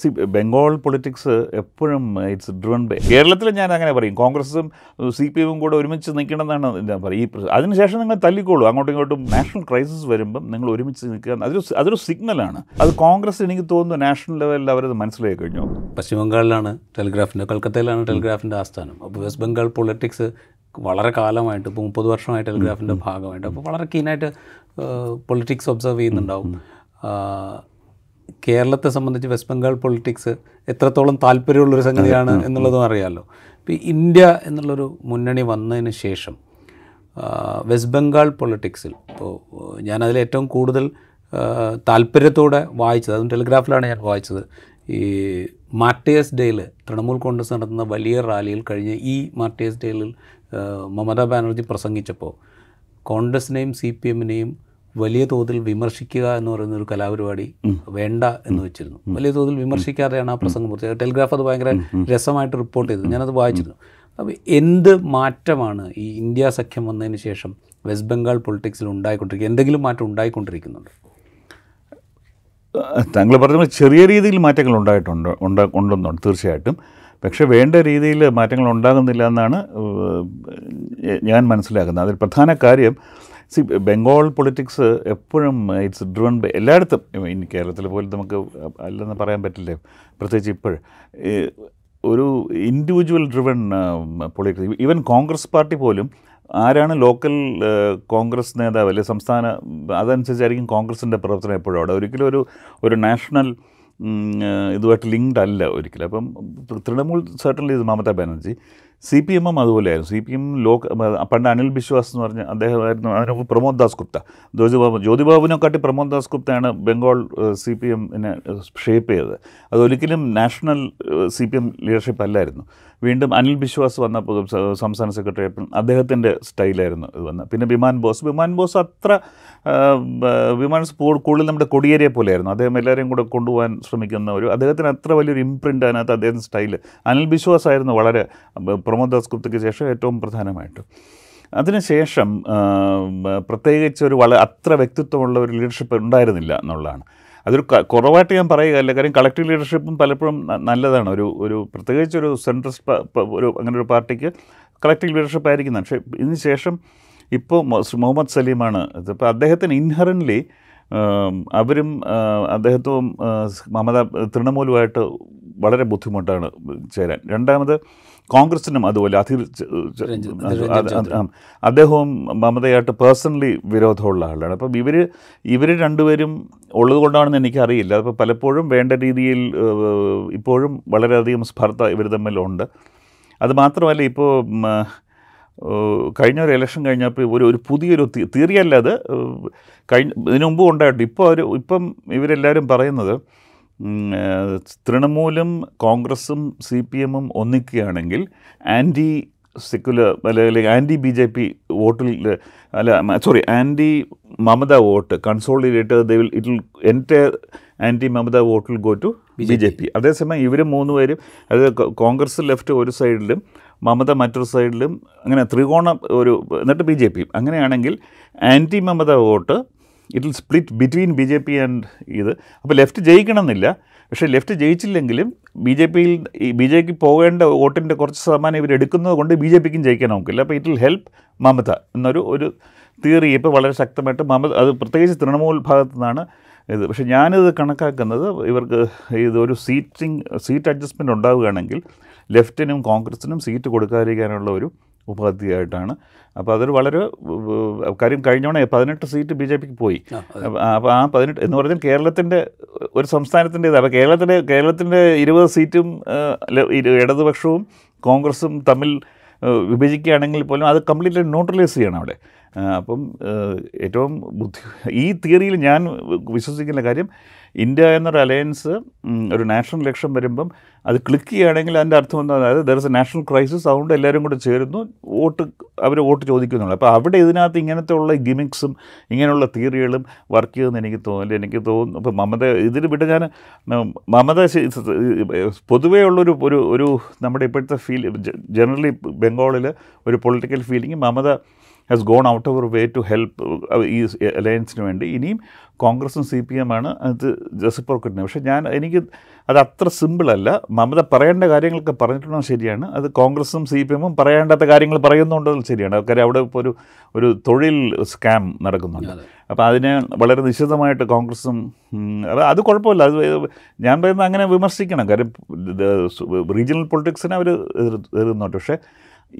C Bengal politics എപ്പോഴും it's driven by, കേരളത്തിൽ ഞാൻ അങ്ങനെ പറയും, കോൺഗ്രസും സി പി എമ്മും കൂടെ ഒരുമിച്ച് നിൽക്കണമെന്നാണ് ഞാൻ പറയും. അതിനുശേഷം നിങ്ങൾ തല്ലിക്കോളൂ അങ്ങോട്ടും ഇങ്ങോട്ടും. നാഷണൽ ക്രൈസിസ് വരുമ്പം നിങ്ങൾ ഒരുമിച്ച് നിൽക്കുക, അതൊരു സിഗ്നലാണ്. അത് കോൺഗ്രസ് എനിക്ക് തോന്നുന്നു നാഷണൽ ലെവലിൽ അവരത് മനസ്സിലാക്കി കഴിഞ്ഞു. പശ്ചിമ ബംഗാളിലാണ് ടെലിഗ്രാഫിൻ്റെ, കൽക്കത്തയിലാണ് ടെലിഗ്രാഫിൻ്റെ ആസ്ഥാനം. അപ്പോൾ വെസ്റ്റ് ബംഗാൾ പൊളിറ്റിക്സ് വളരെ കാലമായിട്ട്, ഇപ്പോൾ 30 വർഷമായി ടെലിഗ്രാഫിൻ്റെ ഭാഗമായിട്ട്, അപ്പോൾ വളരെ കീനായിട്ട് പൊളിറ്റിക്സ് ഒബ്സർവ് ചെയ്യുന്നുണ്ടാവും. കേരളത്തെ സംബന്ധിച്ച് വെസ്റ്റ് ബംഗാൾ പൊളിറ്റിക്സ് എത്രത്തോളം താല്പര്യമുള്ളൊരു സംഗതിയാണ് എന്നുള്ളതും അറിയാമല്ലോ. ഇപ്പോൾ ഇന്ത്യ എന്നുള്ളൊരു മുന്നണി വന്നതിന് ശേഷം വെസ്റ്റ് ബംഗാൾ പൊളിറ്റിക്സിൽ ഇപ്പോൾ ഞാനതിൽ ഏറ്റവും കൂടുതൽ താല്പര്യത്തോടെ വായിച്ചത്, അതും ടെലിഗ്രാഫിലാണ് ഞാൻ വായിച്ചത്, ഈ മാർട്ടേഴ്സ് ഡേയിൽ തൃണമൂൽ കോൺഗ്രസ് നടത്തുന്ന വലിയ റാലിയിൽ കഴിഞ്ഞ ഈ മാർട്ടേഴ്സ് ഡേയിൽ മമതാ ബാനർജി പ്രസംഗിച്ചപ്പോൾ കോൺഗ്രസിനെയും സി പി എമ്മിനെയും വലിയ തോതിൽ വിമർശിക്കുക എന്ന് പറയുന്ന ഒരു കലാപരിപാടി വേണ്ട എന്ന് വെച്ചിരുന്നു. വലിയ തോതിൽ വിമർശിക്കാതെയാണ് ആ പ്രസംഗം പൂർത്തിയായത്. ടെലിഗ്രാഫ് അത് ഭയങ്കര രസമായിട്ട് റിപ്പോർട്ട് ചെയ്തു, ഞാനത് വായിച്ചിരുന്നു. അപ്പോൾ എന്ത് മാറ്റമാണ് ഈ ഇന്ത്യ സഖ്യം വന്നതിന് ശേഷം വെസ്റ്റ് ബംഗാൾ പൊളിറ്റിക്സിൽ ഉണ്ടായിക്കൊണ്ടിരിക്കുക? എന്തെങ്കിലും മാറ്റം ഉണ്ടായിക്കൊണ്ടിരിക്കുന്നുണ്ട്? താങ്കൾ പറഞ്ഞ ചെറിയ രീതിയിൽ മാറ്റങ്ങൾ ഉണ്ടെന്നുണ്ട് തീർച്ചയായിട്ടും, പക്ഷേ വേണ്ട രീതിയിൽ മാറ്റങ്ങൾ ഉണ്ടാകുന്നില്ല എന്നാണ് ഞാൻ മനസ്സിലാക്കുന്നത്. അതിൽ പ്രധാന കാര്യം സി ബംഗാൾ പൊളിറ്റിക്സ് എപ്പോഴും ഇറ്റ്സ് ഡ്രിവൺ ബൈ, എല്ലായിടത്തും, ഇനി കേരളത്തിൽ പോലും നമുക്ക് അല്ലെന്ന് പറയാൻ പറ്റില്ലേ, പ്രത്യേകിച്ച് ഇപ്പോൾ ഒരു individual driven politics. Even Congress party പോലും ആരാണ് ലോക്കൽ കോൺഗ്രസ് നേതാവ് അല്ലെങ്കിൽ സംസ്ഥാന, അതനുസരിച്ചായിരിക്കും കോൺഗ്രസിൻ്റെ പ്രവർത്തനം എപ്പോഴും. അവിടെ ഒരിക്കലും ഒരു നാഷണൽ ഇതുമായിട്ട് ലിങ്ക്ഡ് അല്ല ഒരിക്കലും. അപ്പം തൃണമൂൽ സർട്ടൻലി ഇത് മമതാ ബാനർജി, സി പി എമ്മും അതുപോലെയായിരുന്നു. സി പി എം പണ്ട് അനിൽ ബിശ്വാസ് എന്ന് പറഞ്ഞ അദ്ദേഹമായിരുന്നു, അതിനൊപ്പം പ്രമോദ് ദാസ്ഗുപ്ത, ജ്യോതിബാബുവിനെക്കാട്ടി പ്രമോദ് ദാസ്ഗുപ്തയാണ് ബംഗാൾ സി പി എമ്മിനെ ഷേപ്പ് ചെയ്തത്. അതൊരിക്കലും national C P M leadership അല്ലായിരുന്നു. വീണ്ടും അനിൽ ബിശ്വാസ് വന്നപ്പോൾ സംസ്ഥാന സെക്രട്ടറി അദ്ദേഹത്തിൻ്റെ സ്റ്റൈലായിരുന്നു ഇത് വന്നത്. പിന്നെ വിമാൻ ബോസ് കൂടുതൽ നമ്മുടെ കൊടിയേരിയെ പോലെയായിരുന്നു. അദ്ദേഹം എല്ലാവരെയും കൂടെ കൊണ്ടുപോകാൻ ശ്രമിക്കുന്ന അദ്ദേഹത്തിന് അത്ര വലിയൊരു ഇംപ്രിൻ്റ് അതിനകത്ത് അദ്ദേഹത്തിൻ്റെ സ്റ്റൈല്. അനിൽ ബിശ്വാസ് ആയിരുന്നു വളരെ, പ്രമോദ് ദാസ്ഗുപ്തയ്ക്ക് ശേഷം ഏറ്റവും പ്രധാനമായിട്ട്. അതിനുശേഷം പ്രത്യേകിച്ച് ഒരു അത്ര വ്യക്തിത്വമുള്ള ഒരു ലീഡർഷിപ്പ് ഉണ്ടായിരുന്നില്ല എന്നുള്ളതാണ്. അതൊരു കുറവായിട്ട് ഞാൻ പറയുക അല്ല, കാര്യം കളക്റ്റീവ് ലീഡർഷിപ്പും പലപ്പോഴും നല്ലതാണ്. ഒരു പ്രത്യേകിച്ച് ഒരു സെൻട്രസ്റ്റ് അങ്ങനെ ഒരു പാർട്ടിക്ക് കളക്റ്റീവ് ലീഡർഷിപ്പ് ആയിരിക്കുന്ന. പക്ഷേ ഇതിന് ശേഷം ഇപ്പോൾ മുഹമ്മദ് സലീമാണ്. ഇപ്പോൾ അദ്ദേഹത്തിന് ഇൻഹറൻ്റ്ലി അവരും അദ്ദേഹത്തവും തൃണമൂലുമായിട്ട് വളരെ ബുദ്ധിമുട്ടാണ് ചേരാൻ. രണ്ടാമത് കോൺഗ്രസിനും അതുപോലെ അദ്ദേഹവും മമതയായിട്ട് പേഴ്സണലി വിരോധമുള്ള ആളാണ്. അപ്പം ഇവർ രണ്ടുപേരും ഉള്ളതുകൊണ്ടാണെന്ന് എനിക്കറിയില്ല. അതിപ്പോൾ പലപ്പോഴും വേണ്ട രീതിയിൽ ഇപ്പോഴും വളരെയധികം സ്പർദ്ധ ഇവർ തമ്മിലുണ്ട്. അതുമാത്രമല്ല, ഇപ്പോൾ കഴിഞ്ഞ ഒരു ഇലക്ഷൻ കഴിഞ്ഞപ്പോൾ ഒരു പുതിയൊരു തിയറി അല്ല, അത് ഇതിനു മുമ്പ് ഉണ്ടായിട്ടുണ്ട്. ഇപ്പം ഇവരെല്ലാവരും പറയുന്നത് തൃണമൂലും കോൺഗ്രസും സി പി എമ്മും ഒന്നിക്കുകയാണെങ്കിൽ ആൻറ്റി സെക്കുലർ അല്ലെങ്കിൽ ആൻറ്റി ബി ജെ പി വോട്ടിൽ anti Mamata vote consolidate it will entire anti Mamata വോട്ടിൽ go to B J P. അതേസമയം ഇവർ മൂന്നുപേരും, അതായത് കോൺഗ്രസ് ലെഫ്റ്റ് ഒരു സൈഡിലും മമത മറ്റൊരു സൈഡിലും, അങ്ങനെ ത്രികോണം എന്നിട്ട് ബി ജെ പി. അങ്ങനെയാണെങ്കിൽ anti Mamata vote it will split between B J P and ഇത്. അപ്പോൾ ലെഫ്റ്റ് ജയിക്കണമെന്നില്ല, പക്ഷേ ലെഫ്റ്റ് ജയിച്ചില്ലെങ്കിലും ബി ജെ പിക്ക് പോകേണ്ട വോട്ടിൻ്റെ കുറച്ച് ശതമാനം ഇവരെടുക്കുന്നത് കൊണ്ട് ബി ജെ പിക്കും ജയിക്കാൻ നോക്കില്ല. അപ്പോൾ ഇറ്റ് വിൽ ഹെൽപ്പ് മമത എന്നൊരു തിയറി ഇപ്പോൾ വളരെ ശക്തമായിട്ട് അത് പ്രത്യേകിച്ച് തൃണമൂൽ ഭാഗത്തു നിന്നാണ് ഇത്. പക്ഷേ ഞാനിത് കണക്കാക്കുന്നത് ഇവർക്ക് ഇതൊരു സീറ്റ് അഡ്ജസ്റ്റ്മെൻറ്റ് ഉണ്ടാവുകയാണെങ്കിൽ ലെഫ്റ്റിനും കോൺഗ്രസിനും സീറ്റ് കൊടുക്കാതിരിക്കാനുള്ള ഒരു ഉപാധിയായിട്ടാണ്. അപ്പോൾ അതൊരു വളരെ കാര്യം കഴിഞ്ഞോണേ 18 സീറ്റ് ബി ജെ പിക്ക് പോയി. അപ്പോൾ ആ 18 എന്ന് പറഞ്ഞാൽ കേരളത്തിൻ്റെ ഒരു സംസ്ഥാനത്തിൻ്റെ ഇത്. അപ്പോൾ കേരളത്തിൻ്റെ 20 സീറ്റും ഇടതുപക്ഷവും കോൺഗ്രസും തമ്മിൽ വിഭജിക്കുകയാണെങ്കിൽ പോലും അത് കംപ്ലീറ്റ്ലി ന്യൂട്രലൈസ് ചെയ്യണം അവിടെ. അപ്പം ഏറ്റവും ഈ തിയറിയിൽ ഞാൻ വിശ്വസിക്കുന്ന കാര്യം, ഇന്ത്യ എന്നൊരു അലയൻസ് ഒരു നാഷണൽ ഇലക്ഷൻ വരുമ്പം അത് ക്ലിക്ക് ചെയ്യുകയാണെങ്കിൽ അതിൻ്റെ അർത്ഥം എന്താ, അതായത് there is a national crisis, അതുകൊണ്ട് എല്ലാവരും കൂടെ ചേരുന്നു, അവർ വോട്ട് ചോദിക്കുന്നുള്ളൂ. അപ്പോൾ അവിടെ ഇതിനകത്ത് ഇങ്ങനത്തെ ഉള്ള ഗിമിക്സും ഇങ്ങനെയുള്ള തിയറികളും വർക്ക് ചെയ്യുമെന്ന് എനിക്ക് തോന്നുന്നു. അപ്പോൾ മമത ഇതിൽ വിട്ട് ഞാൻ മമത പൊതുവേ ഉള്ളൊരു ഒരു നമ്മുടെ ഇപ്പോഴത്തെ ഫീൽ, ജനറലി ബംഗാളിൽ ഒരു political feeling Mamata has gone out of our way to help ഈ അലയൻസിന് വേണ്ടി. ഇനിയും കോൺഗ്രസും സി പി എം ആണ് അത് ജസ്റ്റിഫോർക്കിട്ടുന്നത്. പക്ഷേ എനിക്ക് അത് അത്ര സിമ്പിളല്ല. മമത പറയേണ്ട കാര്യങ്ങളൊക്കെ പറഞ്ഞിട്ടുണ്ടോ ശരിയാണ്, അത് കോൺഗ്രസും സി പി എമ്മും പറയേണ്ടാത്ത കാര്യങ്ങൾ പറയുന്നുണ്ടോ ശരിയാണ്. കാര്യം അവിടെ ഇപ്പോൾ ഒരു തൊഴിൽ സ്കാം നടക്കുന്നുണ്ട്. അപ്പോൾ അതിനെ വളരെ നിശ്ചിതമായിട്ട് കോൺഗ്രസും അത് കുഴപ്പമില്ല, അത് ഞാൻ പറയുന്നത് അങ്ങനെ വിമർശിക്കണം. കാര്യം റീജിയണൽ പൊളിറ്റിക്സിനെ അവർ എതിർക്കുന്നുണ്ട്. പക്ഷേ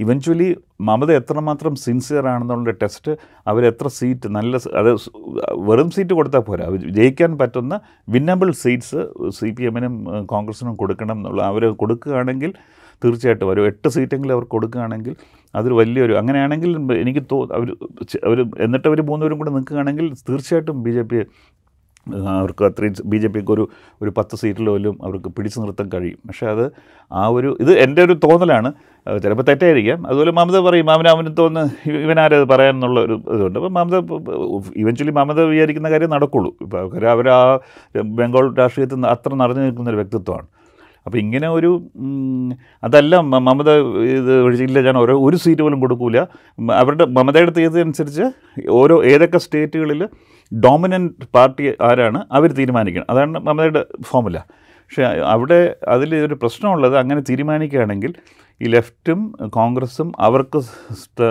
ഇവൻച്വലി മമത എത്രമാത്രം സിൻസിയർ ആണെന്നുള്ള ടെസ്റ്റ് അവരെത്ര സീറ്റ് നല്ല, അത് വെറും സീറ്റ് കൊടുത്താൽ പോരാ, ജയിക്കാൻ പറ്റുന്ന വിന്നബിൾ സീറ്റ്സ് സി പി എമ്മിനും കോൺഗ്രസിനും കൊടുക്കണം എന്നുള്ള, അവർ കൊടുക്കുകയാണെങ്കിൽ തീർച്ചയായിട്ടും ഒരു 8 സീറ്റെങ്കിലും അവർ കൊടുക്കുകയാണെങ്കിൽ അതൊരു വലിയൊരു, അങ്ങനെയാണെങ്കിൽ എനിക്ക് അവർ എന്നിട്ട് അവർ 3 പേരും കൂടെ നിൽക്കുകയാണെങ്കിൽ തീർച്ചയായിട്ടും ബി ജെ പി അവർക്ക് അത്രയും ബി ജെ പിക്ക് ഒരു 10 സീറ്റിൽ പോലും അവർക്ക് പിടിച്ചു നിർത്താൻ കഴിയും. പക്ഷേ അത് ആ ഒരു ഇത് എൻ്റെ ഒരു തോന്നലാണ്, ചിലപ്പോൾ തെറ്റായിരിക്കാം. അതുപോലെ മമത പറയും, അവന് തോന്നുന്നു ഇവനാരത് പറയാനെന്നുള്ള ഒരു ഇതുണ്ട്. അപ്പോൾ മമത ഇവൻച്വലി മമത വിചാരിക്കുന്ന കാര്യം നടക്കുള്ളൂ. ഇപ്പോൾ കാര്യം അവർ ആ ബംഗാൾ രാഷ്ട്രീയത്തിൽ അത്ര നിറഞ്ഞു നിൽക്കുന്നൊരു വ്യക്തിത്വമാണ്. അപ്പോൾ ഇങ്ങനെ ഒരു അതല്ല മമത ഇത് ഒഴിച്ചില്ല, ഞാൻ ഒരു സീറ്റ് പോലും കൊടുക്കില്ല അവരുടെ, മമതയുടെ തീയതിയനുസരിച്ച് ഓരോ ഏതൊക്കെ സ്റ്റേറ്റുകളിൽ ഡോമിനൻ്റ് പാർട്ടി ആരാണ് അവർ തീരുമാനിക്കണം, അതാണ് മമതയുടെ ഫോമുല. പക്ഷേ അവിടെ അതിൽ ഒരു പ്രശ്നമുള്ളത്, അങ്ങനെ തീരുമാനിക്കുകയാണെങ്കിൽ ഈ ലെഫ്റ്റും കോൺഗ്രസും അവർക്ക്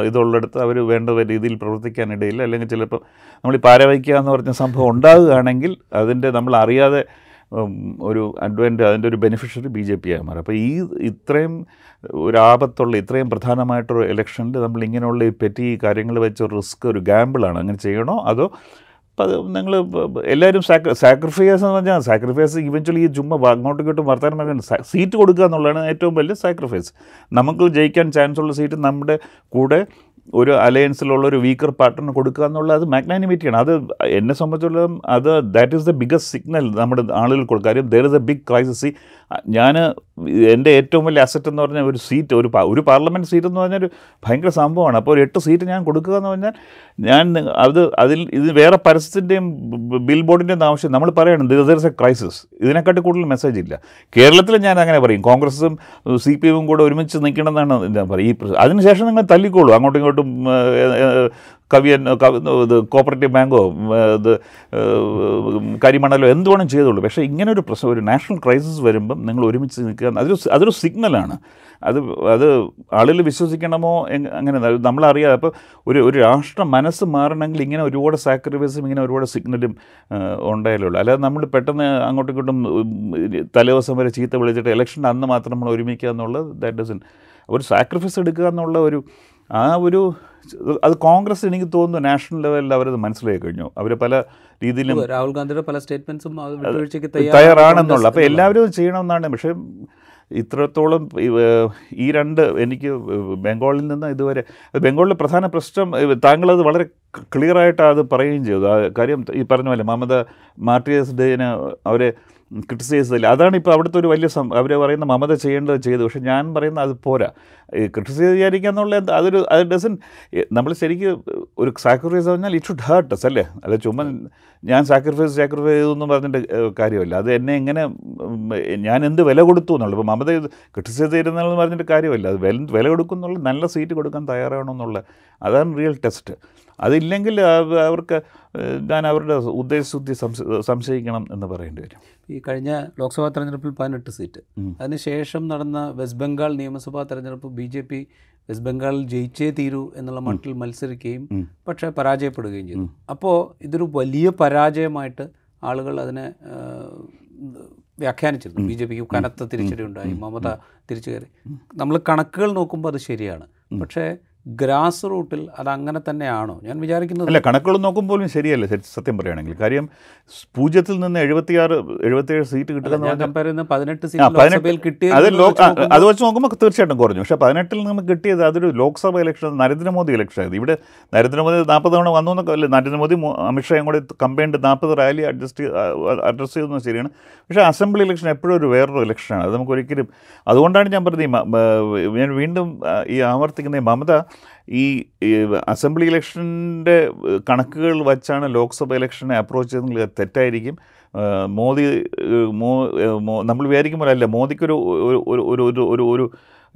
ഇതുള്ളിടത്ത് അവർ വേണ്ട രീതിയിൽ പ്രവർത്തിക്കാനിടയില്ല. അല്ലെങ്കിൽ ചിലപ്പോൾ നമ്മൾ ഈ പാരവയ്ക്കുക എന്ന് പറഞ്ഞ സംഭവം ഉണ്ടാകുകയാണെങ്കിൽ അതിൻ്റെ നമ്മൾ അറിയാതെ ഒരു അഡ്വാൻറ്റേജ്, അതിൻ്റെ ഒരു ബെനിഫിഷ്യറി ബി ജെ പി ആയി മാറും. അപ്പോൾ ഈ ഇത്രയും ഒരു ആപത്തുള്ള, ഇത്രയും പ്രധാനമായിട്ടൊരു ഇലക്ഷനിൽ നമ്മൾ ഇങ്ങനെയുള്ള ഈ പെറ്റി കാര്യങ്ങൾ വെച്ച് റിസ്ക് ഒരു ഗാമ്പിളാണ്. അങ്ങനെ ചെയ്യണോ അതോ നിങ്ങൾ എല്ലാവരും സാക്രിഫൈസ് എന്ന് പറഞ്ഞാൽ സാക്രിഫൈസ് ഇവൻച്വലി ഈ ജുമ്മ അങ്ങോട്ടും ഇങ്ങോട്ടും വർത്താനം പറയുന്നത്, സീറ്റ് കൊടുക്കുക എന്നുള്ളതാണ് ഏറ്റവും വലിയ സാക്രിഫൈസ്. നമുക്ക് ജയിക്കാൻ ചാൻസ് ഉള്ള സീറ്റ് നമ്മുടെ കൂടെ ഒരു അലയൻസിലുള്ള ഒരു വീക്കർ പാർട്ടറിന് കൊടുക്കുക എന്നുള്ളത് അത് മാഗ്നാനിമിറ്റിയാണ്. അത് എന്നെ സംബന്ധിച്ചിടത്തോളം അത് that is the biggest signal നമ്മുടെ ആളുകൾ കൊടുക്കുക. കാര്യം there is a big crisis. ഞാൻ എൻ്റെ ഏറ്റവും വലിയ അസറ്റ് എന്ന് പറഞ്ഞാൽ ഒരു സീറ്റ്, ഒരു പാർലമെൻറ്റ് സീറ്റ് എന്ന് പറഞ്ഞാൽ ഒരു ഭയങ്കര സംഭവമാണ്. അപ്പോൾ ഒരു 8 സീറ്റ് ഞാൻ കൊടുക്കുക എന്ന് പറഞ്ഞാൽ ഞാൻ ഇത് വേറെ പരസ്യത്തിൻ്റെയും ബിൽ ബോർഡിൻ്റെയും ആവശ്യം നമ്മൾ പറയണം, ദർ ഇസ് എ ക്രൈസിസ്. ഇതിനെക്കാട്ടി കൂടുതൽ മെസ്സേജ് ഇല്ല. കേരളത്തിൽ ഞാൻ അങ്ങനെ പറയും, കോൺഗ്രസും സി പി എമ്മും കൂടെ ഒരുമിച്ച് നിൽക്കണമെന്നാണ് ഞാൻ പറയും. ഈ അതിനുശേഷം നിങ്ങൾ തല്ലിക്കോളൂ അങ്ങോട്ടും ഇങ്ങോട്ടും, ഇത് കോപ്പറേറ്റീവ് ബാങ്കോ ഇത് കരിമണലോ എന്ത് വേണം ചെയ്തോളൂ. പക്ഷേ ഇങ്ങനൊരു പ്രശ്നം, ഒരു നാഷണൽ ക്രൈസിസ് വരുമ്പം നിങ്ങൾ ഒരുമിച്ച് നിൽക്കുക, അതൊരു സിഗ്നലാണ്. അത് ആളുകൾ വിശ്വസിക്കണമോ അങ്ങനെ നമ്മളറിയാതെ. അപ്പോൾ ഒരു രാഷ്ട്ര മനസ്സ് മാറണമെങ്കിൽ ഇങ്ങനെ ഒരുപാട് സാക്രിഫൈസും ഇങ്ങനെ ഒരുപാട് സിഗ്നലും ഉണ്ടായാലുള്ളൂ. അല്ലാതെ നമ്മൾ പെട്ടെന്ന് അങ്ങോട്ടും ഇങ്ങോട്ടും തലേദിവസം വരെ ചീത്ത വിളിച്ചിട്ട് ഇലക്ഷൻ്റെ അന്ന് മാത്രം നമ്മൾ ഒരുമിക്കുക എന്നുള്ളത് ദാറ്റ് ഡസൻ, ഒരു സാക്രിഫൈസ് എടുക്കുക എന്നുള്ള ഒരു അത് കോൺഗ്രസ് എനിക്ക് തോന്നുന്നു നാഷണൽ ലെവലിൽ അവരത് മനസ്സിലാക്കി കഴിഞ്ഞു. അവർ പല രീതിയിലും രാഹുൽ ഗാന്ധിയുടെ പല സ്റ്റേറ്റ്മെൻറ്റ്സും തയ്യാറാണെന്നുള്ളത്. അപ്പോൾ എല്ലാവരും ചെയ്യണമെന്നാണ്. പക്ഷേ ഇത്രത്തോളം ഈ എനിക്ക് ബംഗാളിൽ നിന്ന് ഇതുവരെ ബംഗാളിലെ പ്രധാന പ്രശ്നം താങ്കളത് വളരെ ക്ലിയറായിട്ട് അത് പറയുകയും ചെയ്തു. ആ കാര്യം ഈ പറഞ്ഞ പോലെ മമത മാർട്ടിയേഴ്സ് ഡേനെ അവരെ ക്രിട്ടിസൈസ് ചെയ്തില്ല, അതാണ് ഇപ്പോൾ അവിടുത്തെ ഒരു വലിയ അവർ പറയുന്ന മമത ചെയ്യേണ്ടത് ചെയ്തു. പക്ഷേ ഞാൻ പറയുന്ന അത് പോരാ, ക്രിട്ടിസൈസ് വിചാരിക്കുക എന്നുള്ള അത് ഡസൻ. നമ്മൾ ശരിക്കും ഒരു സാക്രിഫൈസ് പറഞ്ഞാൽ ഇറ്റ് ഷുഡ് ഹേർട്ട് അസ് അല്ലേ, അല്ല ചുമ്മാ ഞാൻ സാക്രിഫൈസ് ചെയ്തെന്ന് പറഞ്ഞിട്ട് കാര്യമല്ല. അത് എന്നെ എങ്ങനെ, ഞാൻ എന്ത് വില കൊടുത്തു എന്നുള്ളത്. ഇപ്പോൾ മമത ക്രിട്ടിസൈസ് ചെയ്തിരുന്നെന്ന് പറഞ്ഞിട്ട് കാര്യമല്ല, അത് വില കൊടുക്കുന്നുള്ള, നല്ല സീറ്റ് കൊടുക്കാൻ തയ്യാറാകണമെന്നുള്ള അതാണ് റിയൽ ടെസ്റ്റ്. അതില്ലെങ്കിൽ അവർക്ക് ഞാൻ അവരുടെ ഉദ്ദേശശുദ്ധി സംശയിക്കണം എന്ന് പറയേണ്ടി വരും. ഈ കഴിഞ്ഞ ലോക്സഭാ തെരഞ്ഞെടുപ്പിൽ 18 സീറ്റ്, അതിനുശേഷം നടന്ന വെസ്റ്റ് ബംഗാൾ നിയമസഭാ തെരഞ്ഞെടുപ്പ് ബി ജെ പി വെസ്റ്റ് ബംഗാളിൽ ജയിച്ചേ തീരൂ എന്നുള്ള മട്ടിൽ മത്സരിക്കുകയും പക്ഷേ പരാജയപ്പെടുകയും ചെയ്തു. അപ്പോൾ ഇതൊരു വലിയ പരാജയമായിട്ട് ആളുകൾ അതിനെ വ്യാഖ്യാനിച്ചിരുന്നു. ബി ജെ പിക്ക് കനത്ത തിരിച്ചടി ഉണ്ടായി, മമത തിരിച്ചു കയറി. നമ്മൾ കണക്കുകൾ നോക്കുമ്പോൾ അത് ശരിയാണ്, പക്ഷേ ഗ്രാസ് റൂട്ടിൽ അതങ്ങനെ തന്നെയാണോ? ഞാൻ വിചാരിക്കുന്നത് അല്ല, കണക്കുകൾ നോക്കുമ്പോഴും ശരിയല്ല സത്യം പറയുകയാണെങ്കിൽ. കാര്യം 0-ൽ നിന്ന് 77 സീറ്റ് കിട്ടുന്ന 18 സീറ്റ് കിട്ടിയത് അത് വെച്ച് നോക്കുമ്പോൾ തീർച്ചയായിട്ടും കുറഞ്ഞു. പക്ഷേ 18-ൽ നമുക്ക് കിട്ടിയത് അതൊരു ലോക്സഭ ഇലക്ഷൻ, നരേന്ദ്രമോദി ഇലക്ഷൻ ആയിരുന്നു. ഇവിടെ നരേന്ദ്രമോദി 40 തവണ വന്നു എന്നൊക്കെ അല്ലേ, നരേന്ദ്രമോദി അമിത്ഷായും കൂടെ കമ്പൈൻഡ് 40 റാലി അഡ്രസ് ചെയ്തെന്ന് ശരിയാണ്. പക്ഷേ അസംബ്ലി ഇലക്ഷൻ എപ്പോഴും ഒരു വേറൊരു ഇലക്ഷനാണ്. അത് നമുക്ക് ഒരിക്കലും, അതുകൊണ്ടാണ് ഞാൻ പറഞ്ഞത്, ഞാൻ വീണ്ടും ഈ ആവർത്തിക്കുന്ന മമത ഈ അസംബ്ലി ഇലക്ഷൻ്റെ കണക്കുകൾ വച്ചാണ് ലോക്സഭ ഇലക്ഷനെ അപ്രോച്ച് ചെയ്തെങ്കിൽ തെറ്റായിരിക്കും. മോദി നമ്മൾ വിചാരിക്കുമ്പോഴല്ല, മോദിക്കൊരു ഒരു ഒരു ഒരു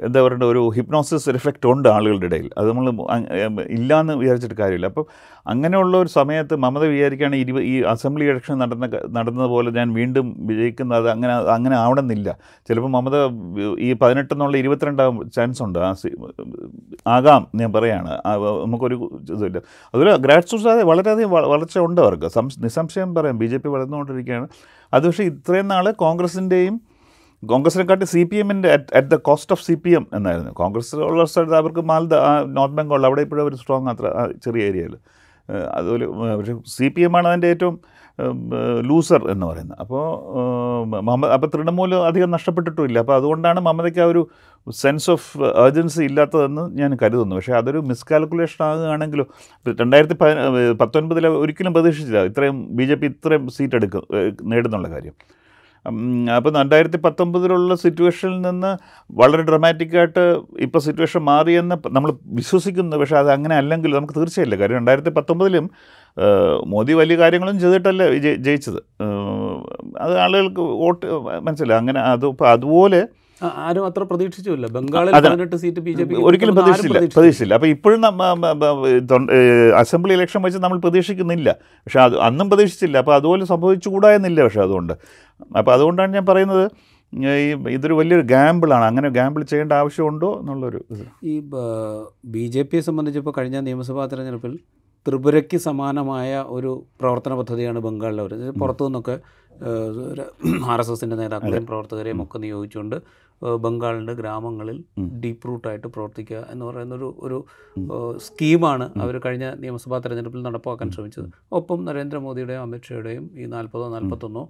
എന്താ പറയേണ്ട ഒരു ഹിപ്നോസിസ് റിഫ്ലക്റ്റ് ഉണ്ട് ആളുകളുടെ ഇടയിൽ. അത് നമ്മൾ ഇല്ലയെന്ന് വിചാരിച്ചിട്ട് കാര്യമില്ല. അപ്പം അങ്ങനെയുള്ള ഒരു സമയത്ത് മമത വിചാരിക്കുകയാണ് ഈ അസംബ്ലി ഇലക്ഷൻ നടന്നതുപോലെ ഞാൻ വീണ്ടും വിജയിക്കുന്നത് അത് അങ്ങനെ ആവണമെന്നില്ല. ചിലപ്പോൾ മമത ഈ 18 എന്നുള്ള 22 ചാൻസ് ഉണ്ട്, ആകാം ഞാൻ പറയുകയാണ്, നമുക്കൊരു ഇതില്ല. അതുപോലെ ഗ്രാറ്റ് സൂസാതെ വളരെയധികം വളർച്ച ഉണ്ട് അവർക്ക്, നിസ്സംശയം പറയാം. BJP വളർന്നുകൊണ്ടിരിക്കുകയാണ്. അത് പക്ഷേ ഇത്രയും നാൾ കോൺഗ്രസിനെക്കാട്ടി CPMൻ്റെ at the cost of CPM എന്നായിരുന്നു. കോൺഗ്രസ് ഉള്ള സ്ഥലത്ത് അവർക്ക് നോർത്ത് ബംഗാൾ അവിടെ ഇപ്പോഴും അവർ സ്ട്രോങ്, അത്ര ചെറിയ ഏരിയയിൽ. അതുപോലെ പക്ഷേ CPM ആണ് അതിൻ്റെ ഏറ്റവും ലൂസർ എന്ന് പറയുന്നത്. അപ്പോൾ തൃണമൂൽ അധികം നഷ്ടപ്പെട്ടിട്ടുമില്ല. അപ്പോൾ അതുകൊണ്ടാണ് മമതയ്ക്ക് ആ ഒരു സെൻസ് ഓഫ് ഏർജൻസി ഇല്ലാത്തതെന്ന് ഞാൻ കരുതുന്നു. പക്ഷേ അതൊരു മിസ്കാൽക്കുലേഷൻ ആകുകയാണെങ്കിലോ, 2019 ഒരിക്കലും പ്രതീക്ഷിച്ചില്ല ഇത്രയും BJP ഇത്രയും സീറ്റ് നേടുന്നുള്ള കാര്യം. അപ്പോൾ 2019 സിറ്റുവേഷനിൽ നിന്ന് വളരെ ഡ്രമാറ്റിക്കായിട്ട് ഇപ്പോൾ സിറ്റുവേഷൻ മാറിയെന്ന് നമ്മൾ വിശ്വസിക്കുന്നു. പക്ഷേ അത് അങ്ങനെ അല്ലെങ്കിൽ നമുക്ക് തീർച്ചയായില്ല. കാര്യം 2019 മോദി വലിയ കാര്യങ്ങളും ചെയ്തിട്ടല്ല ജയിച്ചത്. അത് ആളുകൾക്ക് വോട്ട് മനസ്സിലായി. അങ്ങനെ അതുപോലെ ആരും അത്ര പ്രതീക്ഷിച്ചില്ല. ബംഗാളിൽ 18 സീറ്റ് BJP ഒരിക്കലും പ്രതീക്ഷിച്ചില്ല. അപ്പോൾ ഇപ്പോഴും അസംബ്ലി ഇലക്ഷൻ വെച്ച് നമ്മൾ പ്രതീക്ഷിക്കുന്നില്ല. പക്ഷേ അത് അന്നും പ്രതീക്ഷിച്ചില്ല. അപ്പോൾ അതുപോലെ സംഭവിച്ചുകൂടായെന്നില്ല. പക്ഷേ അതുകൊണ്ടാണ് ഞാൻ പറയുന്നത് ഇതൊരു വലിയൊരു ഗാമ്പിളാണ്. അങ്ങനെ ഗാമ്പിൾ ചെയ്യേണ്ട ആവശ്യമുണ്ടോ എന്നുള്ളൊരു ഈ BJPയെ സംബന്ധിച്ചിപ്പോൾ കഴിഞ്ഞ നിയമസഭാ തെരഞ്ഞെടുപ്പിൽ ത്രിപുരയ്ക്ക് സമാനമായ ഒരു പ്രവർത്തന പദ്ധതിയാണ് ബംഗാളിലവർ പുറത്തു നിന്നൊക്കെ RSSൻ്റെ നേതാക്കളെയും പ്രവർത്തകരെയും ഒക്കെ നിയോഗിച്ചുകൊണ്ട് ബംഗാളിൻ്റെ ഗ്രാമങ്ങളിൽ ഡീപ്പ് റൂട്ടായിട്ട് പ്രവർത്തിക്കുക എന്ന് പറയുന്നൊരു സ്കീമാണ് അവർ കഴിഞ്ഞ നിയമസഭാ തെരഞ്ഞെടുപ്പിൽ നടപ്പാക്കാൻ ശ്രമിച്ചത്. ഒപ്പം നരേന്ദ്രമോദിയുടെയും അമിത് ഷായുടെയും ഈ 40-41